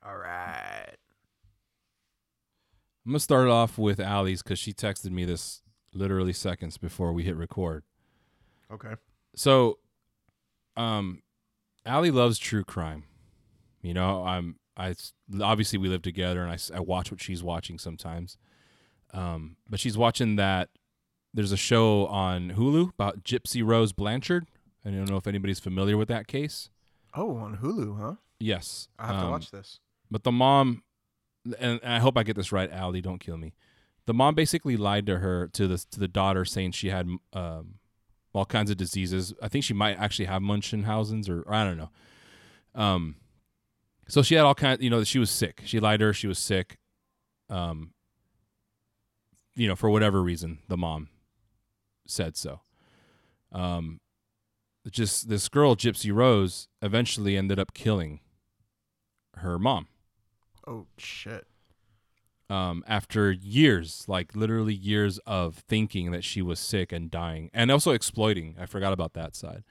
All right. I'm going to start off with Allie's because she texted me this literally seconds before we hit record. Okay. So, um, Allie loves true crime. You know, I'm, I, obviously we live together and I, I watch what she's watching sometimes. Um, but she's watching that. There's a show on Hulu about Gypsy Rose Blanchard. I don't know if anybody's familiar with that case. Oh, on Hulu, huh? Yes. I have um, to watch this. But the mom, and I hope I get this right, Allie, don't kill me. The mom basically lied to her, to the, to the daughter, saying she had um, all kinds of diseases. I think she might actually have Munchausen's or, or I don't know. Um, so she had all kinds, you know, she was sick. She lied to her. She was sick, um, you know, for whatever reason, the mom said so. Um, just this girl, Gypsy Rose, eventually ended up killing her mom. Oh, shit. Um, after years, like literally years of thinking that she was sick and dying and also exploiting. I forgot about that side.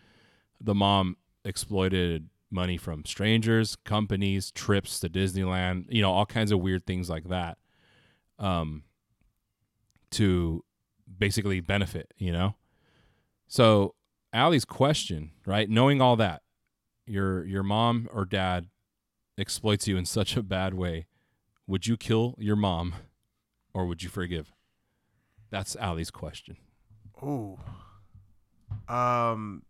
The mom exploited money from strangers, companies, trips to Disneyland, you know, all kinds of weird things like that, um, to basically benefit, you know? So Allie's question, right? Knowing all that, your, your mom or dad exploits you in such a bad way. Would you kill your mom or would you forgive? That's Allie's question. Oh, um,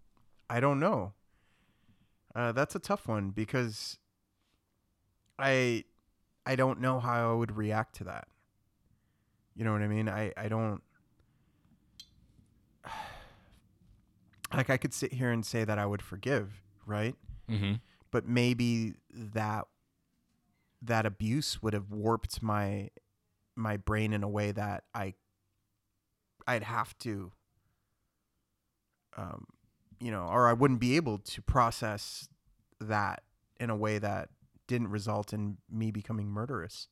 I don't know. Uh, that's a tough one because I, I don't know how I would react to that. You know what I mean? I, I don't, like I could sit here and say that I would forgive, right? Mm-hmm. But maybe that that abuse would have warped my my brain in a way that I I'd have to um you know or I wouldn't be able to process that in a way that didn't result in me becoming murderous.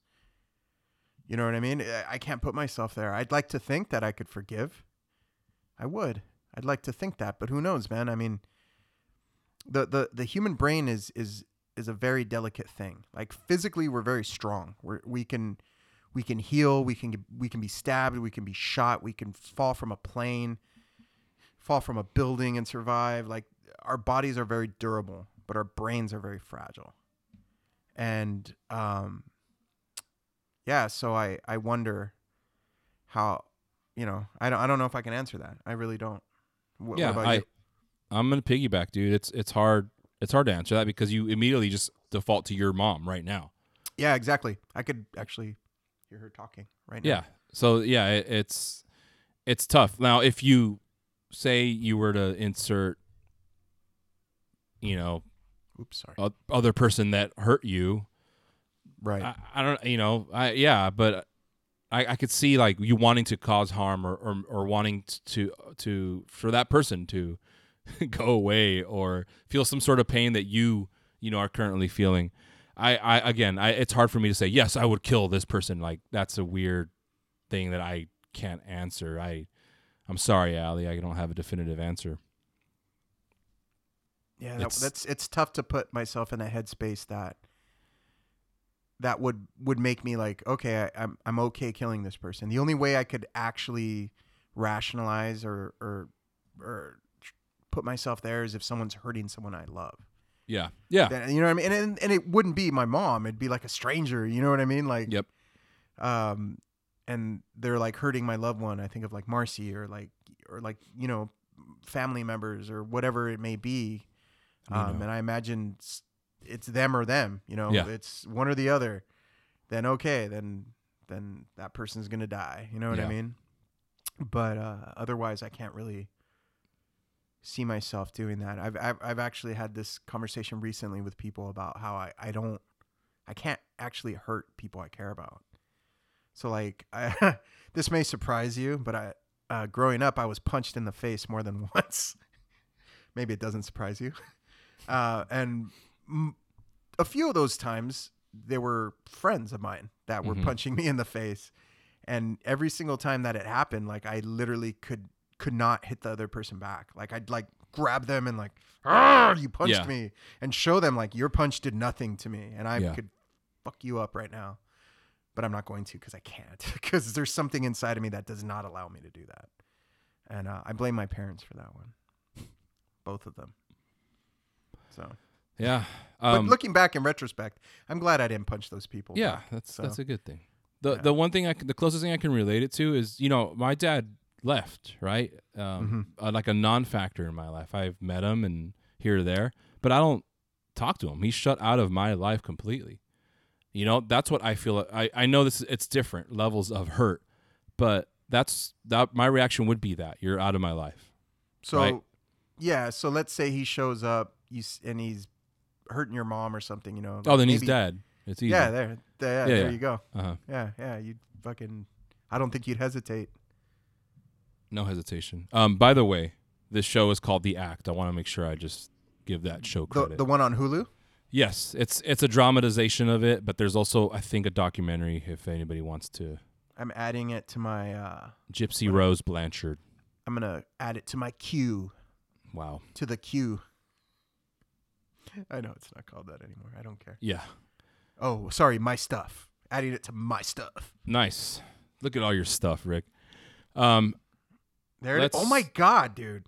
You know what I mean? I can't put myself there. I'd like to think that I could forgive. I would. I'd like to think that, but who knows, man? I mean, the the the human brain is is is a very delicate thing. Like physically, we're very strong. We we can, we can heal. We can we can be stabbed. We can be shot. We can fall from a plane, fall from a building and survive. Like our bodies are very durable, but our brains are very fragile. And um, yeah. So I, I wonder how, you know, I don't I don't know if I can answer that. I really don't. What, yeah, what about I, you? I'm gonna piggyback, dude. It's it's hard. It's hard to answer that because you immediately just default to your mom right now. Yeah, exactly. I could actually hear her talking right now. Yeah. So yeah, it, it's it's tough. Now, if you say you were to insert, you know, oops, sorry, a, other person that hurt you, right? I, I don't, you know, I yeah, but I, I could see like you wanting to cause harm or or, or wanting to to for that person to go away or feel some sort of pain that you, you know, are currently feeling. I, I, again, I, it's hard for me to say, yes, I would kill this person. Like that's a weird thing that I can't answer. I, I'm sorry, Allie. I don't have a definitive answer. Yeah. It's, that's, it's tough to put myself in a headspace that, that would, would make me like, okay, I, I'm, I'm okay killing this person. The only way I could actually rationalize or, or, or, put myself there as if someone's hurting someone I love. Yeah. Yeah. Then, you know what I mean? And, and and it wouldn't be my mom. It'd be like a stranger. You know what I mean? Like, yep. Um, and they're like hurting my loved one. I think of like Marcy or like, or like, you know, family members or whatever it may be. Um, and I imagine it's, it's them or them, you know, yeah. It's one or the other. Then, okay. Then, then that person's going to die. You know what yeah. I mean? But, uh, otherwise I can't really see myself doing that. I've, I've I've actually had this conversation recently with people about how I, I don't I can't actually hurt people I care about. So like I, this may surprise you, but I uh, growing up I was punched in the face more than once. Maybe it doesn't surprise you. Uh, and m- a few of those times, there were friends of mine that were mm-hmm. punching me in the face. And every single time that it happened, like I literally could could not hit the other person back. Like I'd like grab them and like, ah, you punched yeah. me, and show them like your punch did nothing to me. And I yeah. could fuck you up right now, but I'm not going to, because I can't, because there's something inside of me that does not allow me to do that. And uh, I blame my parents for that one. Both of them. So, yeah. Um, but looking back in retrospect, I'm glad I didn't punch those people. Yeah, back, that's so. that's a good thing. The yeah. the one thing I can, the closest thing I can relate it to is, you know, my dad left, right? Um, mm-hmm. uh, like a non-factor in my life. I've met him and here or there, but I don't talk to him. He's shut out of my life completely. You know, that's what I feel. I, I know this. It's different levels of hurt, but that's that. My reaction would be that you're out of my life. So, right? yeah. So let's say he shows up you, and he's hurting your mom or something. You know. Like oh, then maybe, he's dead. It's easy. Yeah. There. there yeah, yeah. There you go. Uh-huh. Yeah. Yeah. You fucking. I don't think you'd hesitate. No hesitation. Um. By the way, this show is called The Act. I want to make sure I just give that show credit. The, the one on Hulu. Yes, it's it's a dramatization of it, but there's also, I think, a documentary if anybody wants to. I'm adding it to my... Uh, Gypsy what? Rose Blanchard. I'm going to add it to my queue. Wow. To the queue. I know it's not called that anymore. I don't care. Yeah. Oh, sorry, my stuff. Adding it to my stuff. Nice. Look at all your stuff, Rick. Um, there it is. Oh, my God, dude.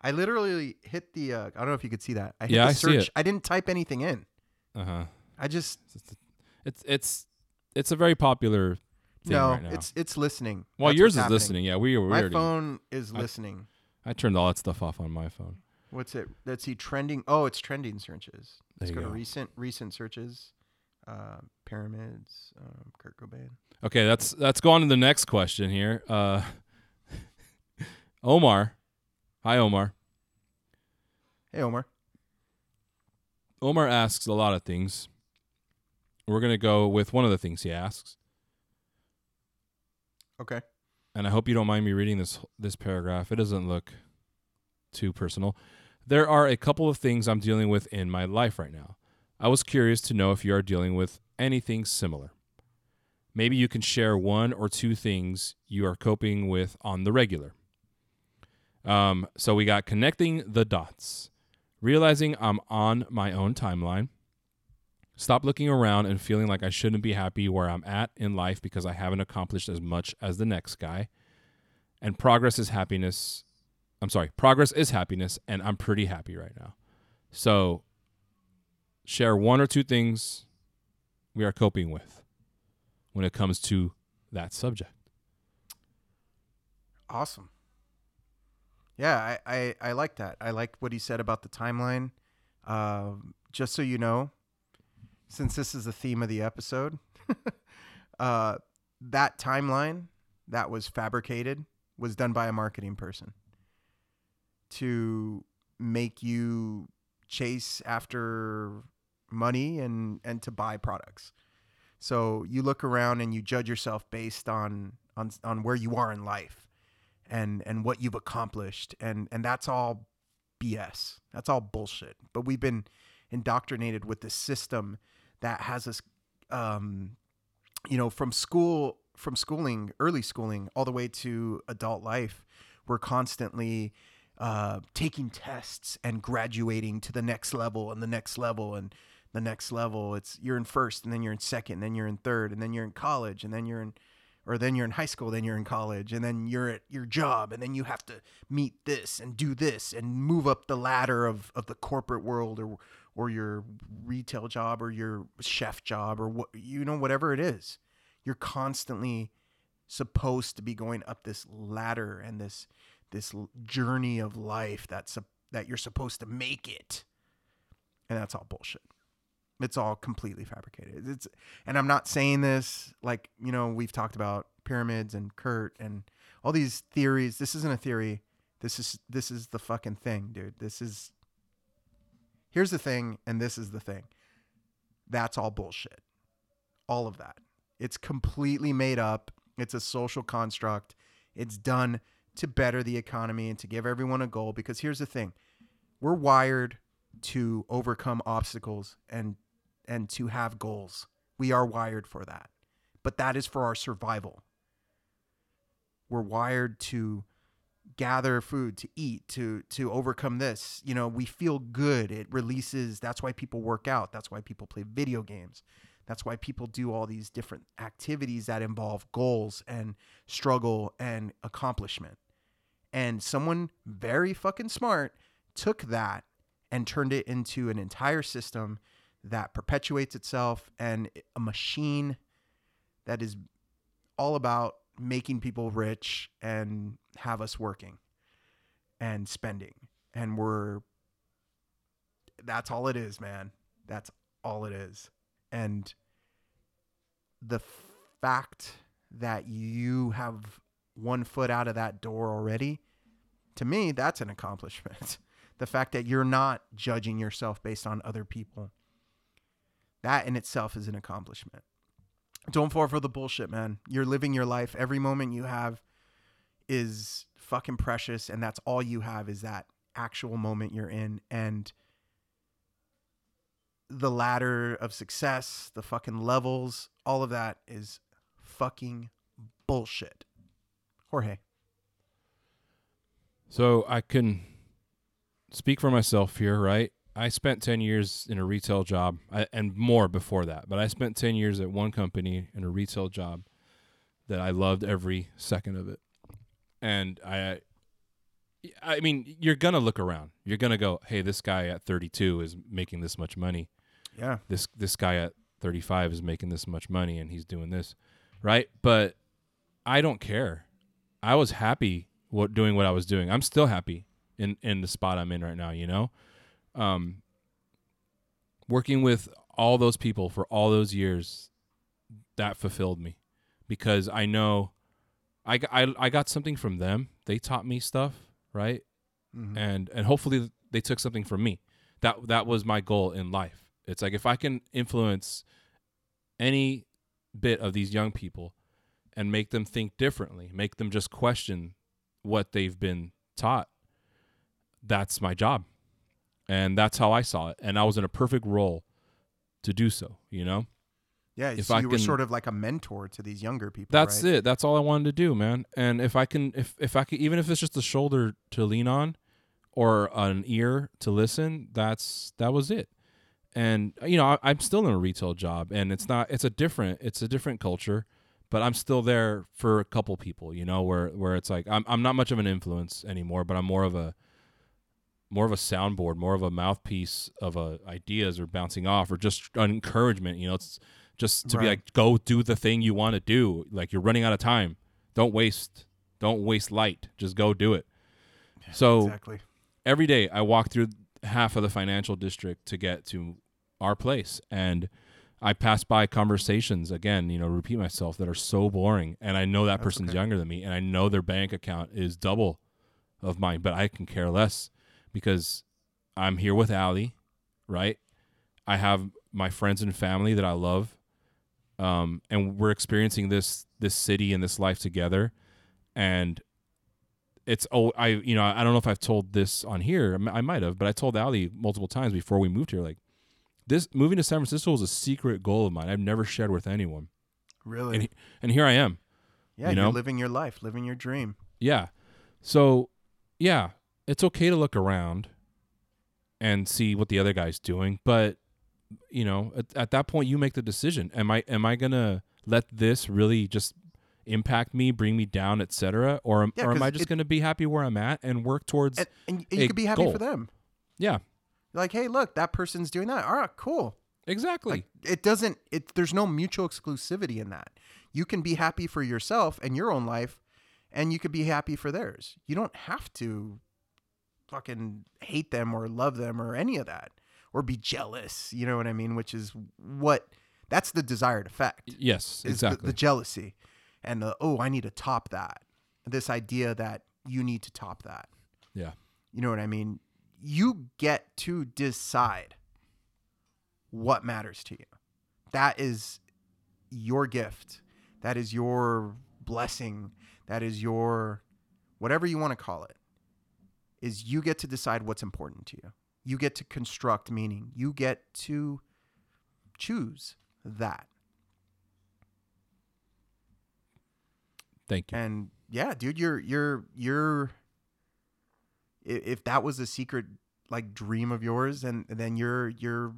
I literally hit the, uh, I don't know if you could see that. I hit yeah, the search. I see it. I didn't type anything in. Uh-huh. I just. It's it's it's, it's a very popular thing no, right now. No, it's, it's listening. Well, That's yours is happening. listening. Yeah, we, we My already, phone is listening. I, I turned all that stuff off on my phone. What's it? Let's see, trending. Oh, it's trending searches. Let's go, go to recent recent searches. Uh, pyramids, um, Kurt Cobain. Okay, that's, that's going to the next question here. Uh, Omar. Hi, Omar. Hey, Omar. Omar asks a lot of things. We're going to go with one of the things he asks. Okay. And I hope you don't mind me reading this this paragraph. It doesn't look too personal. There are a couple of things I'm dealing with in my life right now. I was curious to know if you are dealing with anything similar. Maybe you can share one or two things you are coping with on the regular. Um, so we got connecting the dots, realizing I'm on my own timeline, stop looking around and feeling like I shouldn't be happy where I'm at in life because I haven't accomplished as much as the next guy, and progress is happiness. I'm sorry, progress is happiness, and I'm pretty happy right now. So share one or two things we are coping with when it comes to that subject. Awesome. Yeah, I, I, I like that. I like what he said about the timeline. Uh, just so you know, since this is the theme of the episode, uh, that timeline that was fabricated was done by a marketing person to make you chase after money and, and to buy products. So you look around and you judge yourself based on, on, on where you are in life. And and what you've accomplished, and and that's all B S. That's all bullshit. But we've been indoctrinated with this system that has us, um, you know, from school, from schooling, early schooling, all the way to adult life. We're constantly uh, taking tests and graduating to the next level and the next level and the next level. It's you're in first, and then you're in second, and then you're in third, and then you're in college, and then you're in. Or then you're in high school, then you're in college, and then you're at your job, and then you have to meet this and do this and move up the ladder of, of the corporate world or or your retail job or your chef job or what you know, whatever it is. You're constantly supposed to be going up this ladder and this this journey of life that's that you're supposed to make it. And that's all bullshit. It's all completely fabricated. It's, and I'm not saying this like, you know, we've talked about pyramids and Kurt and all these theories. This isn't a theory. This is this is the fucking thing, dude. This is here's the thing, and this is the thing. That's all bullshit. All of that. It's completely made up. It's a social construct. It's done to better the economy and to give everyone a goal. Because here's the thing: we're wired to overcome obstacles and and to have goals. We are wired for that. But that is for our survival. We're wired to gather food, to eat, to to overcome this. You know, we feel good. It releases. That's why people work out. That's why people play video games. That's why people do all these different activities that involve goals and struggle and accomplishment. And someone very fucking smart took that and turned it into an entire system that perpetuates itself and a machine that is all about making people rich and have us working and spending. And we're, that's all it is, man. That's all it is. And the fact that you have one foot out of that door already, to me, that's an accomplishment. The fact that you're not judging yourself based on other people, that in itself is an accomplishment. Don't fall for the bullshit, man. You're living your life. Every moment you have is fucking precious. And that's all you have is that actual moment you're in. And the ladder of success, the fucking levels, all of that is fucking bullshit. Jorge. So I can speak for myself here, right? I spent ten years in a retail job I, and more before that, but I spent ten years at one company in a retail job that I loved every second of it. And I, I mean, you're going to look around. You're going to go, hey, this guy at thirty-two is making this much money. Yeah. This this guy at thirty-five is making this much money and he's doing this, right? But I don't care. I was happy what doing what I was doing. I'm still happy in, in the spot I'm in right now, you know? Um, working with all those people for all those years, that fulfilled me because I know I, I, I got something from them. They taught me stuff, right? Mm-hmm. And and hopefully they took something from me. That that was my goal in life. It's like if I can influence any bit of these young people and make them think differently, make them just question what they've been taught, that's my job. And that's how I saw it. And I was in a perfect role to do so, you know? Yeah, if so I you can, were sort of like a mentor to these younger people, That's right? it. That's all I wanted to do, man. And if I can, if, if I can, even if it's just a shoulder to lean on or an ear to listen, that's, that was it. And, you know, I, I'm still in a retail job and it's not, it's a different, it's a different culture, but I'm still there for a couple people, you know, where, where it's like, I'm I'm not much of an influence anymore, but I'm more of a, more of a soundboard, more of a mouthpiece of uh, ideas or bouncing off or just encouragement. You know, it's just to right. be like, go do the thing you want to do. Like you're running out of time. Don't waste, don't waste light. Just go do it. Yeah, so exactly. Every day I walk through half of the financial district to get to our place. And I pass by conversations again, you know, repeat myself that are so boring. And I know that That's person's okay. younger than me. And I know their bank account is double of mine, but I can care less. Because I'm here with Allie, right? I have my friends and family that I love, um, and we're experiencing this this city and this life together. And it's oh, I you know I don't know if I've told this on here. I might have, but I told Allie multiple times before we moved here. Like this, moving to San Francisco was a secret goal of mine. I've never shared with anyone. Really? And, and here I am. Yeah, you know? You're living your life, living your dream. Yeah. So, yeah. It's okay to look around and see what the other guy's doing, but you know, at, at that point you make the decision. Am I am I gonna let this really just impact me, bring me down, et cetera? Or, yeah, or am I just it, gonna be happy where I'm at and work towards and, and you a could be happy goal. For them. Yeah. Like, hey, look, that person's doing that. All right, cool. Exactly. Like, it doesn't it there's no mutual exclusivity in that. You can be happy for yourself and your own life, and you could be happy for theirs. You don't have to fucking hate them or love them or any of that or be jealous, you know what I mean? Which is what that's the desired effect. Yes, exactly. The, the jealousy and the, oh, I need to top that. This idea that you need to top that. Yeah. You know what I mean? You get to decide what matters to you. That is your gift. That is your blessing. That is your whatever you want to call it. Is you get to decide what's important to you. You get to construct meaning. You get to choose that. Thank you. And yeah, dude, you're you're you're if that was a secret like dream of yours, and then you're you're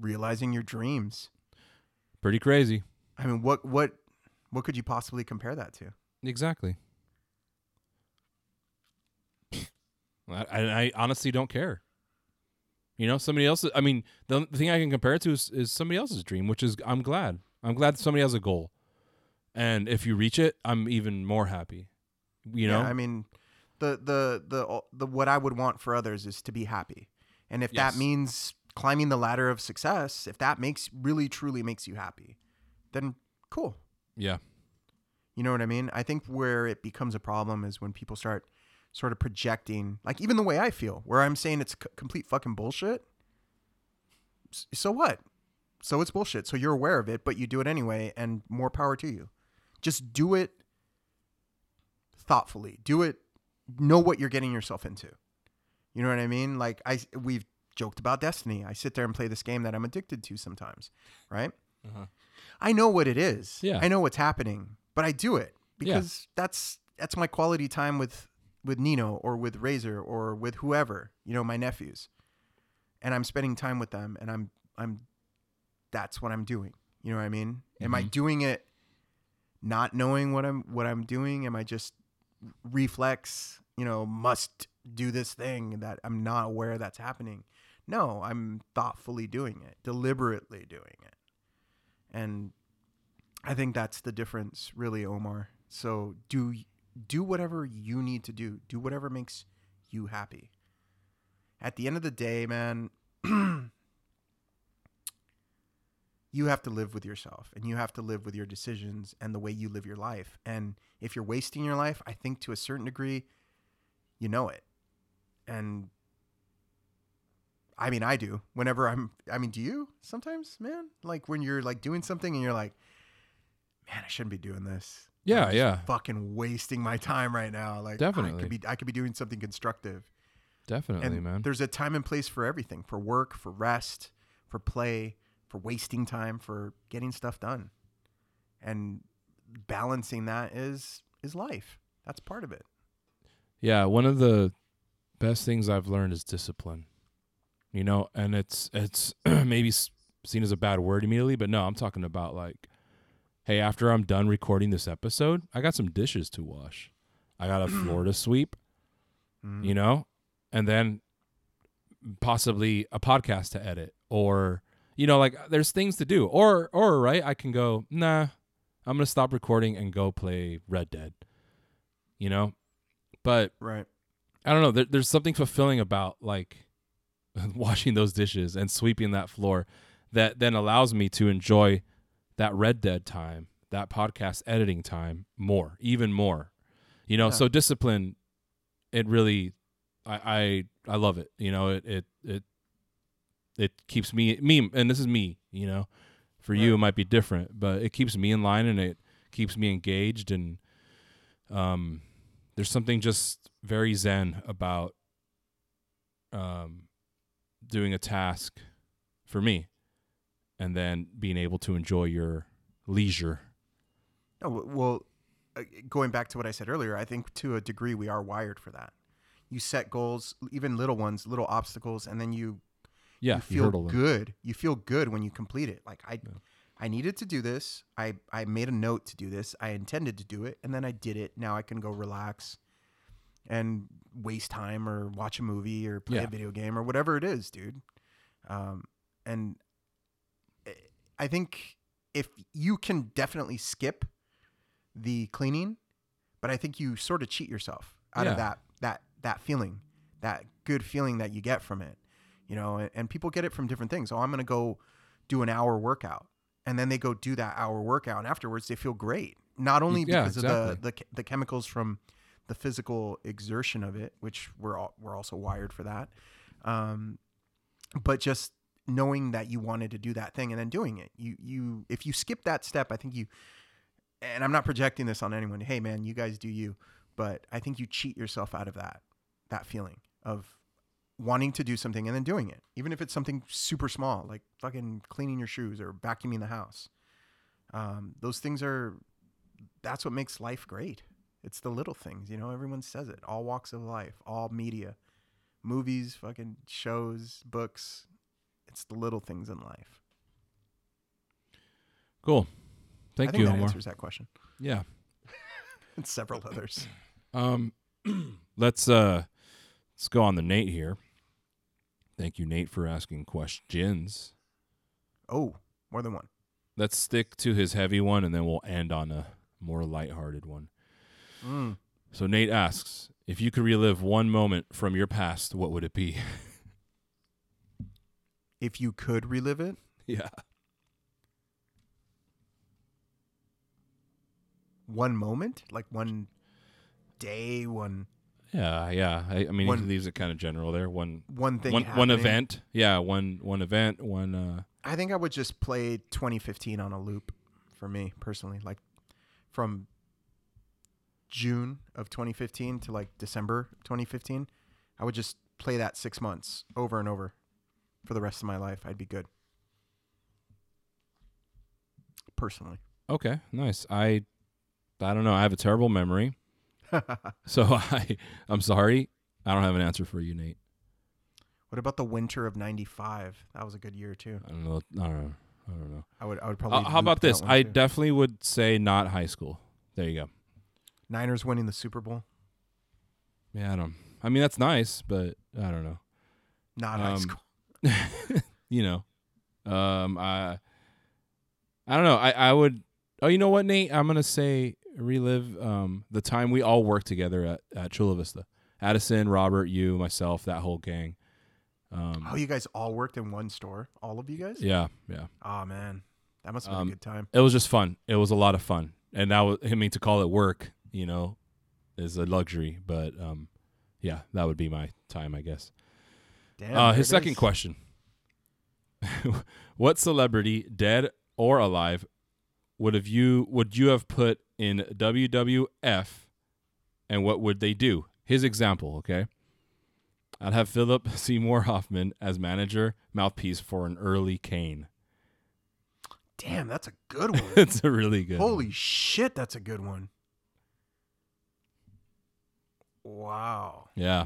realizing your dreams. Pretty crazy. I mean, what what what could you possibly compare that to? Exactly. I, I honestly don't care. You know, somebody else's. I mean, the thing I can compare it to is, is somebody else's dream, which is I'm glad. I'm glad that somebody has a goal, and if you reach it, I'm even more happy. You know, yeah, I mean, the the the the what I would want for others is to be happy, and if yes. that means climbing the ladder of success, if that makes really truly makes you happy, then cool. Yeah, you know what I mean. I think where it becomes a problem is when people start sort of projecting, like even the way I feel, where I'm saying it's c- complete fucking bullshit. So what? So it's bullshit. So you're aware of it, but you do it anyway, and more power to you. Just do it thoughtfully. Do it. Know what you're getting yourself into. You know what I mean? Like I, we've joked about Destiny. I sit there and play this game that I'm addicted to sometimes, right? Uh-huh. I know what it is. Yeah. I know what's happening, but I do it because yeah. that's that's my quality time with with Nino or with Razor or with whoever, you know, my nephews, and I'm spending time with them, and I'm, I'm, that's what I'm doing. You know what I mean? Mm-hmm. Am I doing it not knowing what I'm, what I'm doing? Am I just reflex, you know, must do this thing that I'm not aware that's happening? No, I'm thoughtfully doing it, deliberately doing it. And I think that's the difference really, Omar. So do Do whatever you need to do. Do whatever makes you happy. At the end of the day, man, you have to live with yourself, and you have to live with your decisions and the way you live your life. And if you're wasting your life, I think to a certain degree, you know it. And I mean, I do. Whenever I'm, I mean, do you sometimes, man? Like when you're like doing something and you're like, man, I shouldn't be doing this. Yeah, I'm yeah. fucking wasting my time right now. Like, definitely, I could be, I could be doing something constructive. Definitely, and man. There's a time and place for everything: for work, for rest, for play, for wasting time, for getting stuff done, and balancing that is is life. That's part of it. Yeah, one of the best things I've learned is discipline. You know, and it's it's maybe seen as a bad word immediately, but no, I'm talking about like, hey, after I'm done recording this episode, I got some dishes to wash. I got a floor to sweep, mm. you know, and then possibly a podcast to edit, or, you know, like there's things to do, or, or right. I can go, nah, I'm going to stop recording and go play Red Dead, you know, but right. I don't know. There, there's something fulfilling about like washing those dishes and sweeping that floor that then allows me to enjoy that Red Dead time, that podcast editing time, more, even more, you know. Yeah. So discipline, it really, I, I, I love it. You know, it, it, it, it keeps me, me, and this is me, you know, for right. you, it might be different, but it keeps me in line, and it keeps me engaged. And, um, there's something just very zen about, um, doing a task for me, and then being able to enjoy your leisure. Oh, well, going back to what I said earlier, I think to a degree we are wired for that. You set goals, even little ones, little obstacles, and then you, yeah, you feel you good. Them. You feel good when you complete it. Like I, yeah. I needed to do this. I, I made a note to do this. I intended to do it, and then I did it. Now I can go relax and waste time or watch a movie or play yeah. a video game or whatever it is, dude. Um, and I think if you can definitely skip the cleaning, but I think you sort of cheat yourself out yeah. of that, that, that feeling, that good feeling that you get from it, you know, and, and people get it from different things. Oh, I'm going to go do an hour workout. And then they go do that hour workout, and afterwards they feel great. Not only yeah, because exactly. of the, the, the chemicals from the physical exertion of it, which we're all, we're also wired for that. Um, but just, knowing that you wanted to do that thing and then doing it. You, you, if you skip that step, I think you, and I'm not projecting this on anyone. Hey man, you guys do you, but I think you cheat yourself out of that, that feeling of wanting to do something and then doing it, even if it's something super small, like fucking cleaning your shoes or vacuuming the house. Um, those things are, that's what makes life great. It's the little things, you know, everyone says it, all walks of life, all media, movies, fucking shows, books. It's the little things in life. Cool. Thank you, Omar. I think that answers that question. Yeah. And several others. Um, let's, uh, let's go on to Nate here. Thank you, Nate, for asking questions. Oh, more than one. Let's stick to his heavy one, and then we'll end on a more lighthearted one. Mm. So Nate asks, if you could relive one moment from your past, what would it be? If you could relive it? Yeah. One moment? Like one day, one... Yeah, yeah. I, I mean, one, he leaves it kind of general there. One one thing one, one event. Yeah, one one event, one... Uh, I think I would just play twenty fifteen on a loop for me, personally. Like, from June of twenty fifteen to, like, December twenty fifteen, I would just play that six months over and over. For the rest of my life, I'd be good. Personally. Okay, nice. I I don't know. I have a terrible memory. so I, I'm sorry. I don't have an answer for you, Nate. What about the winter of ninety-five? That was a good year, too. I don't know. I don't know. I, don't know. I, would, I would probably... Uh, how about this? I too. definitely would say not high school. There you go. Niners winning the Super Bowl. Yeah, I don't... I mean, that's nice, but I don't know. Not um, high school. you know, um, I, I don't know. I, I would. Oh, you know what, Nate? I'm gonna say relive um the time we all worked together at, at Chula Vista. Addison, Robert, you, myself, that whole gang. Um, oh, you guys all worked in one store, all of you guys? Yeah, yeah. Oh man, that must have been um, a good time. It was just fun. It was a lot of fun, and that was. I mean, to call it work, you know, is a luxury. But um, yeah, that would be my time, I guess. Damn, uh, his second is. question. What celebrity, dead or alive, would have you would you have put in W W F and what would they do? His example, okay? I'd have Philip Seymour Hoffman as manager, mouthpiece for an early Kane. Damn, that's a good one. It's a really good Holy one. Holy shit, that's a good one. Wow. Yeah.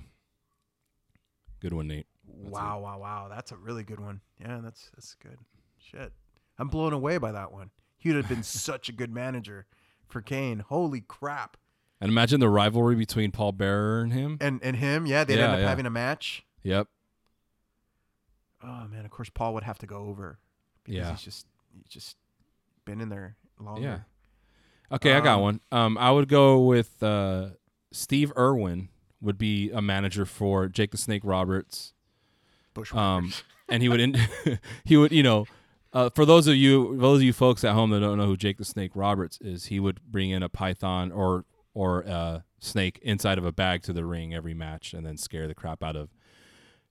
Good one, Nate. That's wow, it. wow, wow. That's a really good one. Yeah, that's that's good. Shit. I'm blown away by that one. He would have been such a good manager for Kane. Holy crap. And imagine the rivalry between Paul Bearer and him. And and him, yeah. They'd yeah, end up yeah. having a match. Yep. Oh, man. Of course, Paul would have to go over. Because yeah. he's just, he's just been in there longer. Yeah. Okay, um, I got one. Um, I would go with uh, Steve Irwin. Would be a manager for Jake the Snake Roberts, um, and he would in, he would you know uh, for those of you those of you folks at home that don't know who Jake the Snake Roberts is, he would bring in a python or or a snake inside of a bag to the ring every match and then scare the crap out of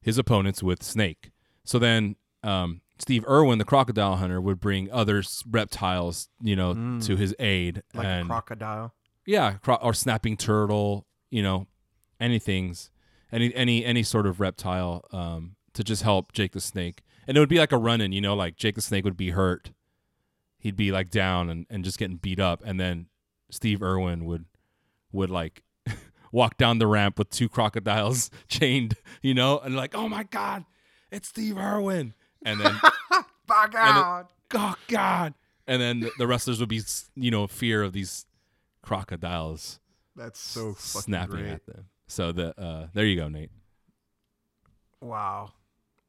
his opponents with snake. So then um, Steve Irwin, the crocodile hunter, would bring other reptiles you know mm. to his aid, like and, a crocodile, yeah, cro- or snapping turtle, you know. Anything's, any any any sort of reptile um, to just help Jake the Snake. And it would be like a run-in, you know, like Jake the Snake would be hurt. He'd be like down and, and just getting beat up. And then Steve Irwin would, would like walk down the ramp with two crocodiles chained, you know, and like, oh my God, it's Steve Irwin. And then, by God. And then, oh God. And then the wrestlers would be, you know, fear of these crocodiles. That's so fucking snapping great. At them. So the uh, there you go, Nate. Wow,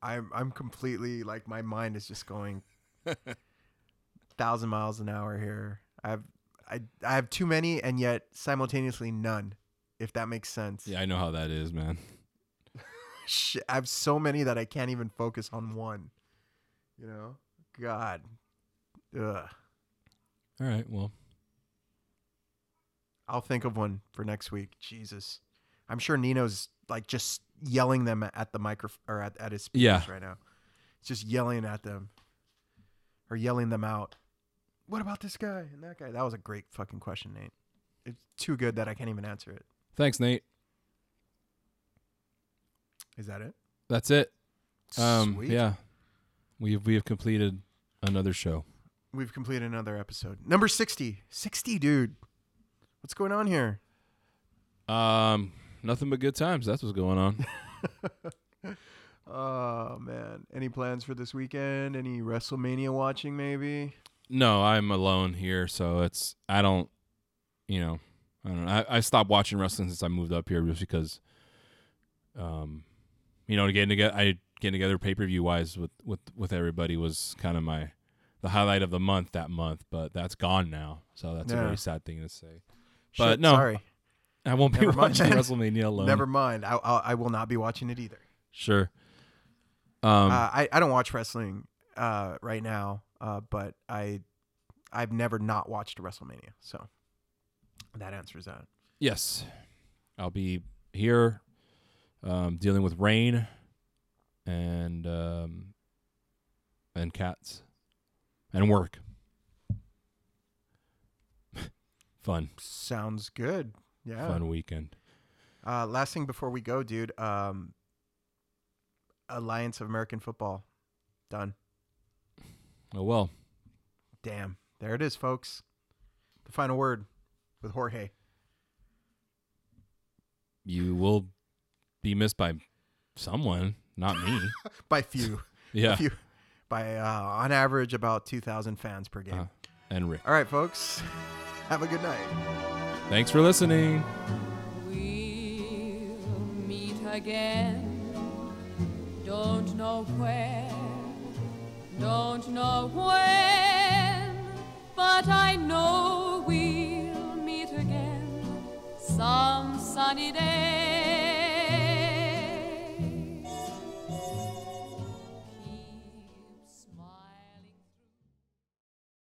I'm I'm completely like my mind is just going thousand miles an hour here. I've I I have too many and yet simultaneously none. If that makes sense. Yeah, I know how that is, man. Shit, I have so many that I can't even focus on one. You know, God. Ugh. All right, well, I'll think of one for next week. Jesus. I'm sure Nino's like just yelling them at the microphone or at, at his speakers yeah. right now. It's just yelling at them or yelling them out. What about this guy and that guy? That was a great fucking question, Nate. It's too good that I can't even answer it. Thanks, Nate. Is that it? That's it. Um, Sweet. Yeah. We have, we have completed another show. We've completed another episode. Number sixty. sixty, dude. What's going on here? Um, nothing but good times. That's what's going on. Oh, man. Any plans for this weekend? Any WrestleMania watching, maybe? No, I'm alone here, so it's, I don't, you know, I don't know. I, I stopped watching wrestling since I moved up here just because, um, you know, getting together, I getting together pay-per-view wise with, with, with everybody was kind of my, the highlight of the month that month, but that's gone now. So that's yeah. a very sad thing to say. But Shit, no, sorry. I won't Never be mind. watching WrestleMania alone. Never mind. I, I I will not be watching it either. Sure. Um, uh, I, I don't watch wrestling uh, right now, uh, but I, I've never not watched a WrestleMania. So that answers that. Yes. I'll be here um, dealing with rain and um, and cats and work. Fun. Sounds good. Yeah. Fun weekend. Uh, last thing before we go, dude. Um, Alliance of American Football. Done. Oh, well. Damn. There it is, folks. The final word with Jorge. You will be missed by someone, not me. By few. Yeah. Few. By, uh, on average, about two thousand fans per game. Uh, and Rick. All right, folks. Have a good night. Thanks for listening. We'll meet again. Don't know where, don't know when, but I know we'll meet again some sunny day.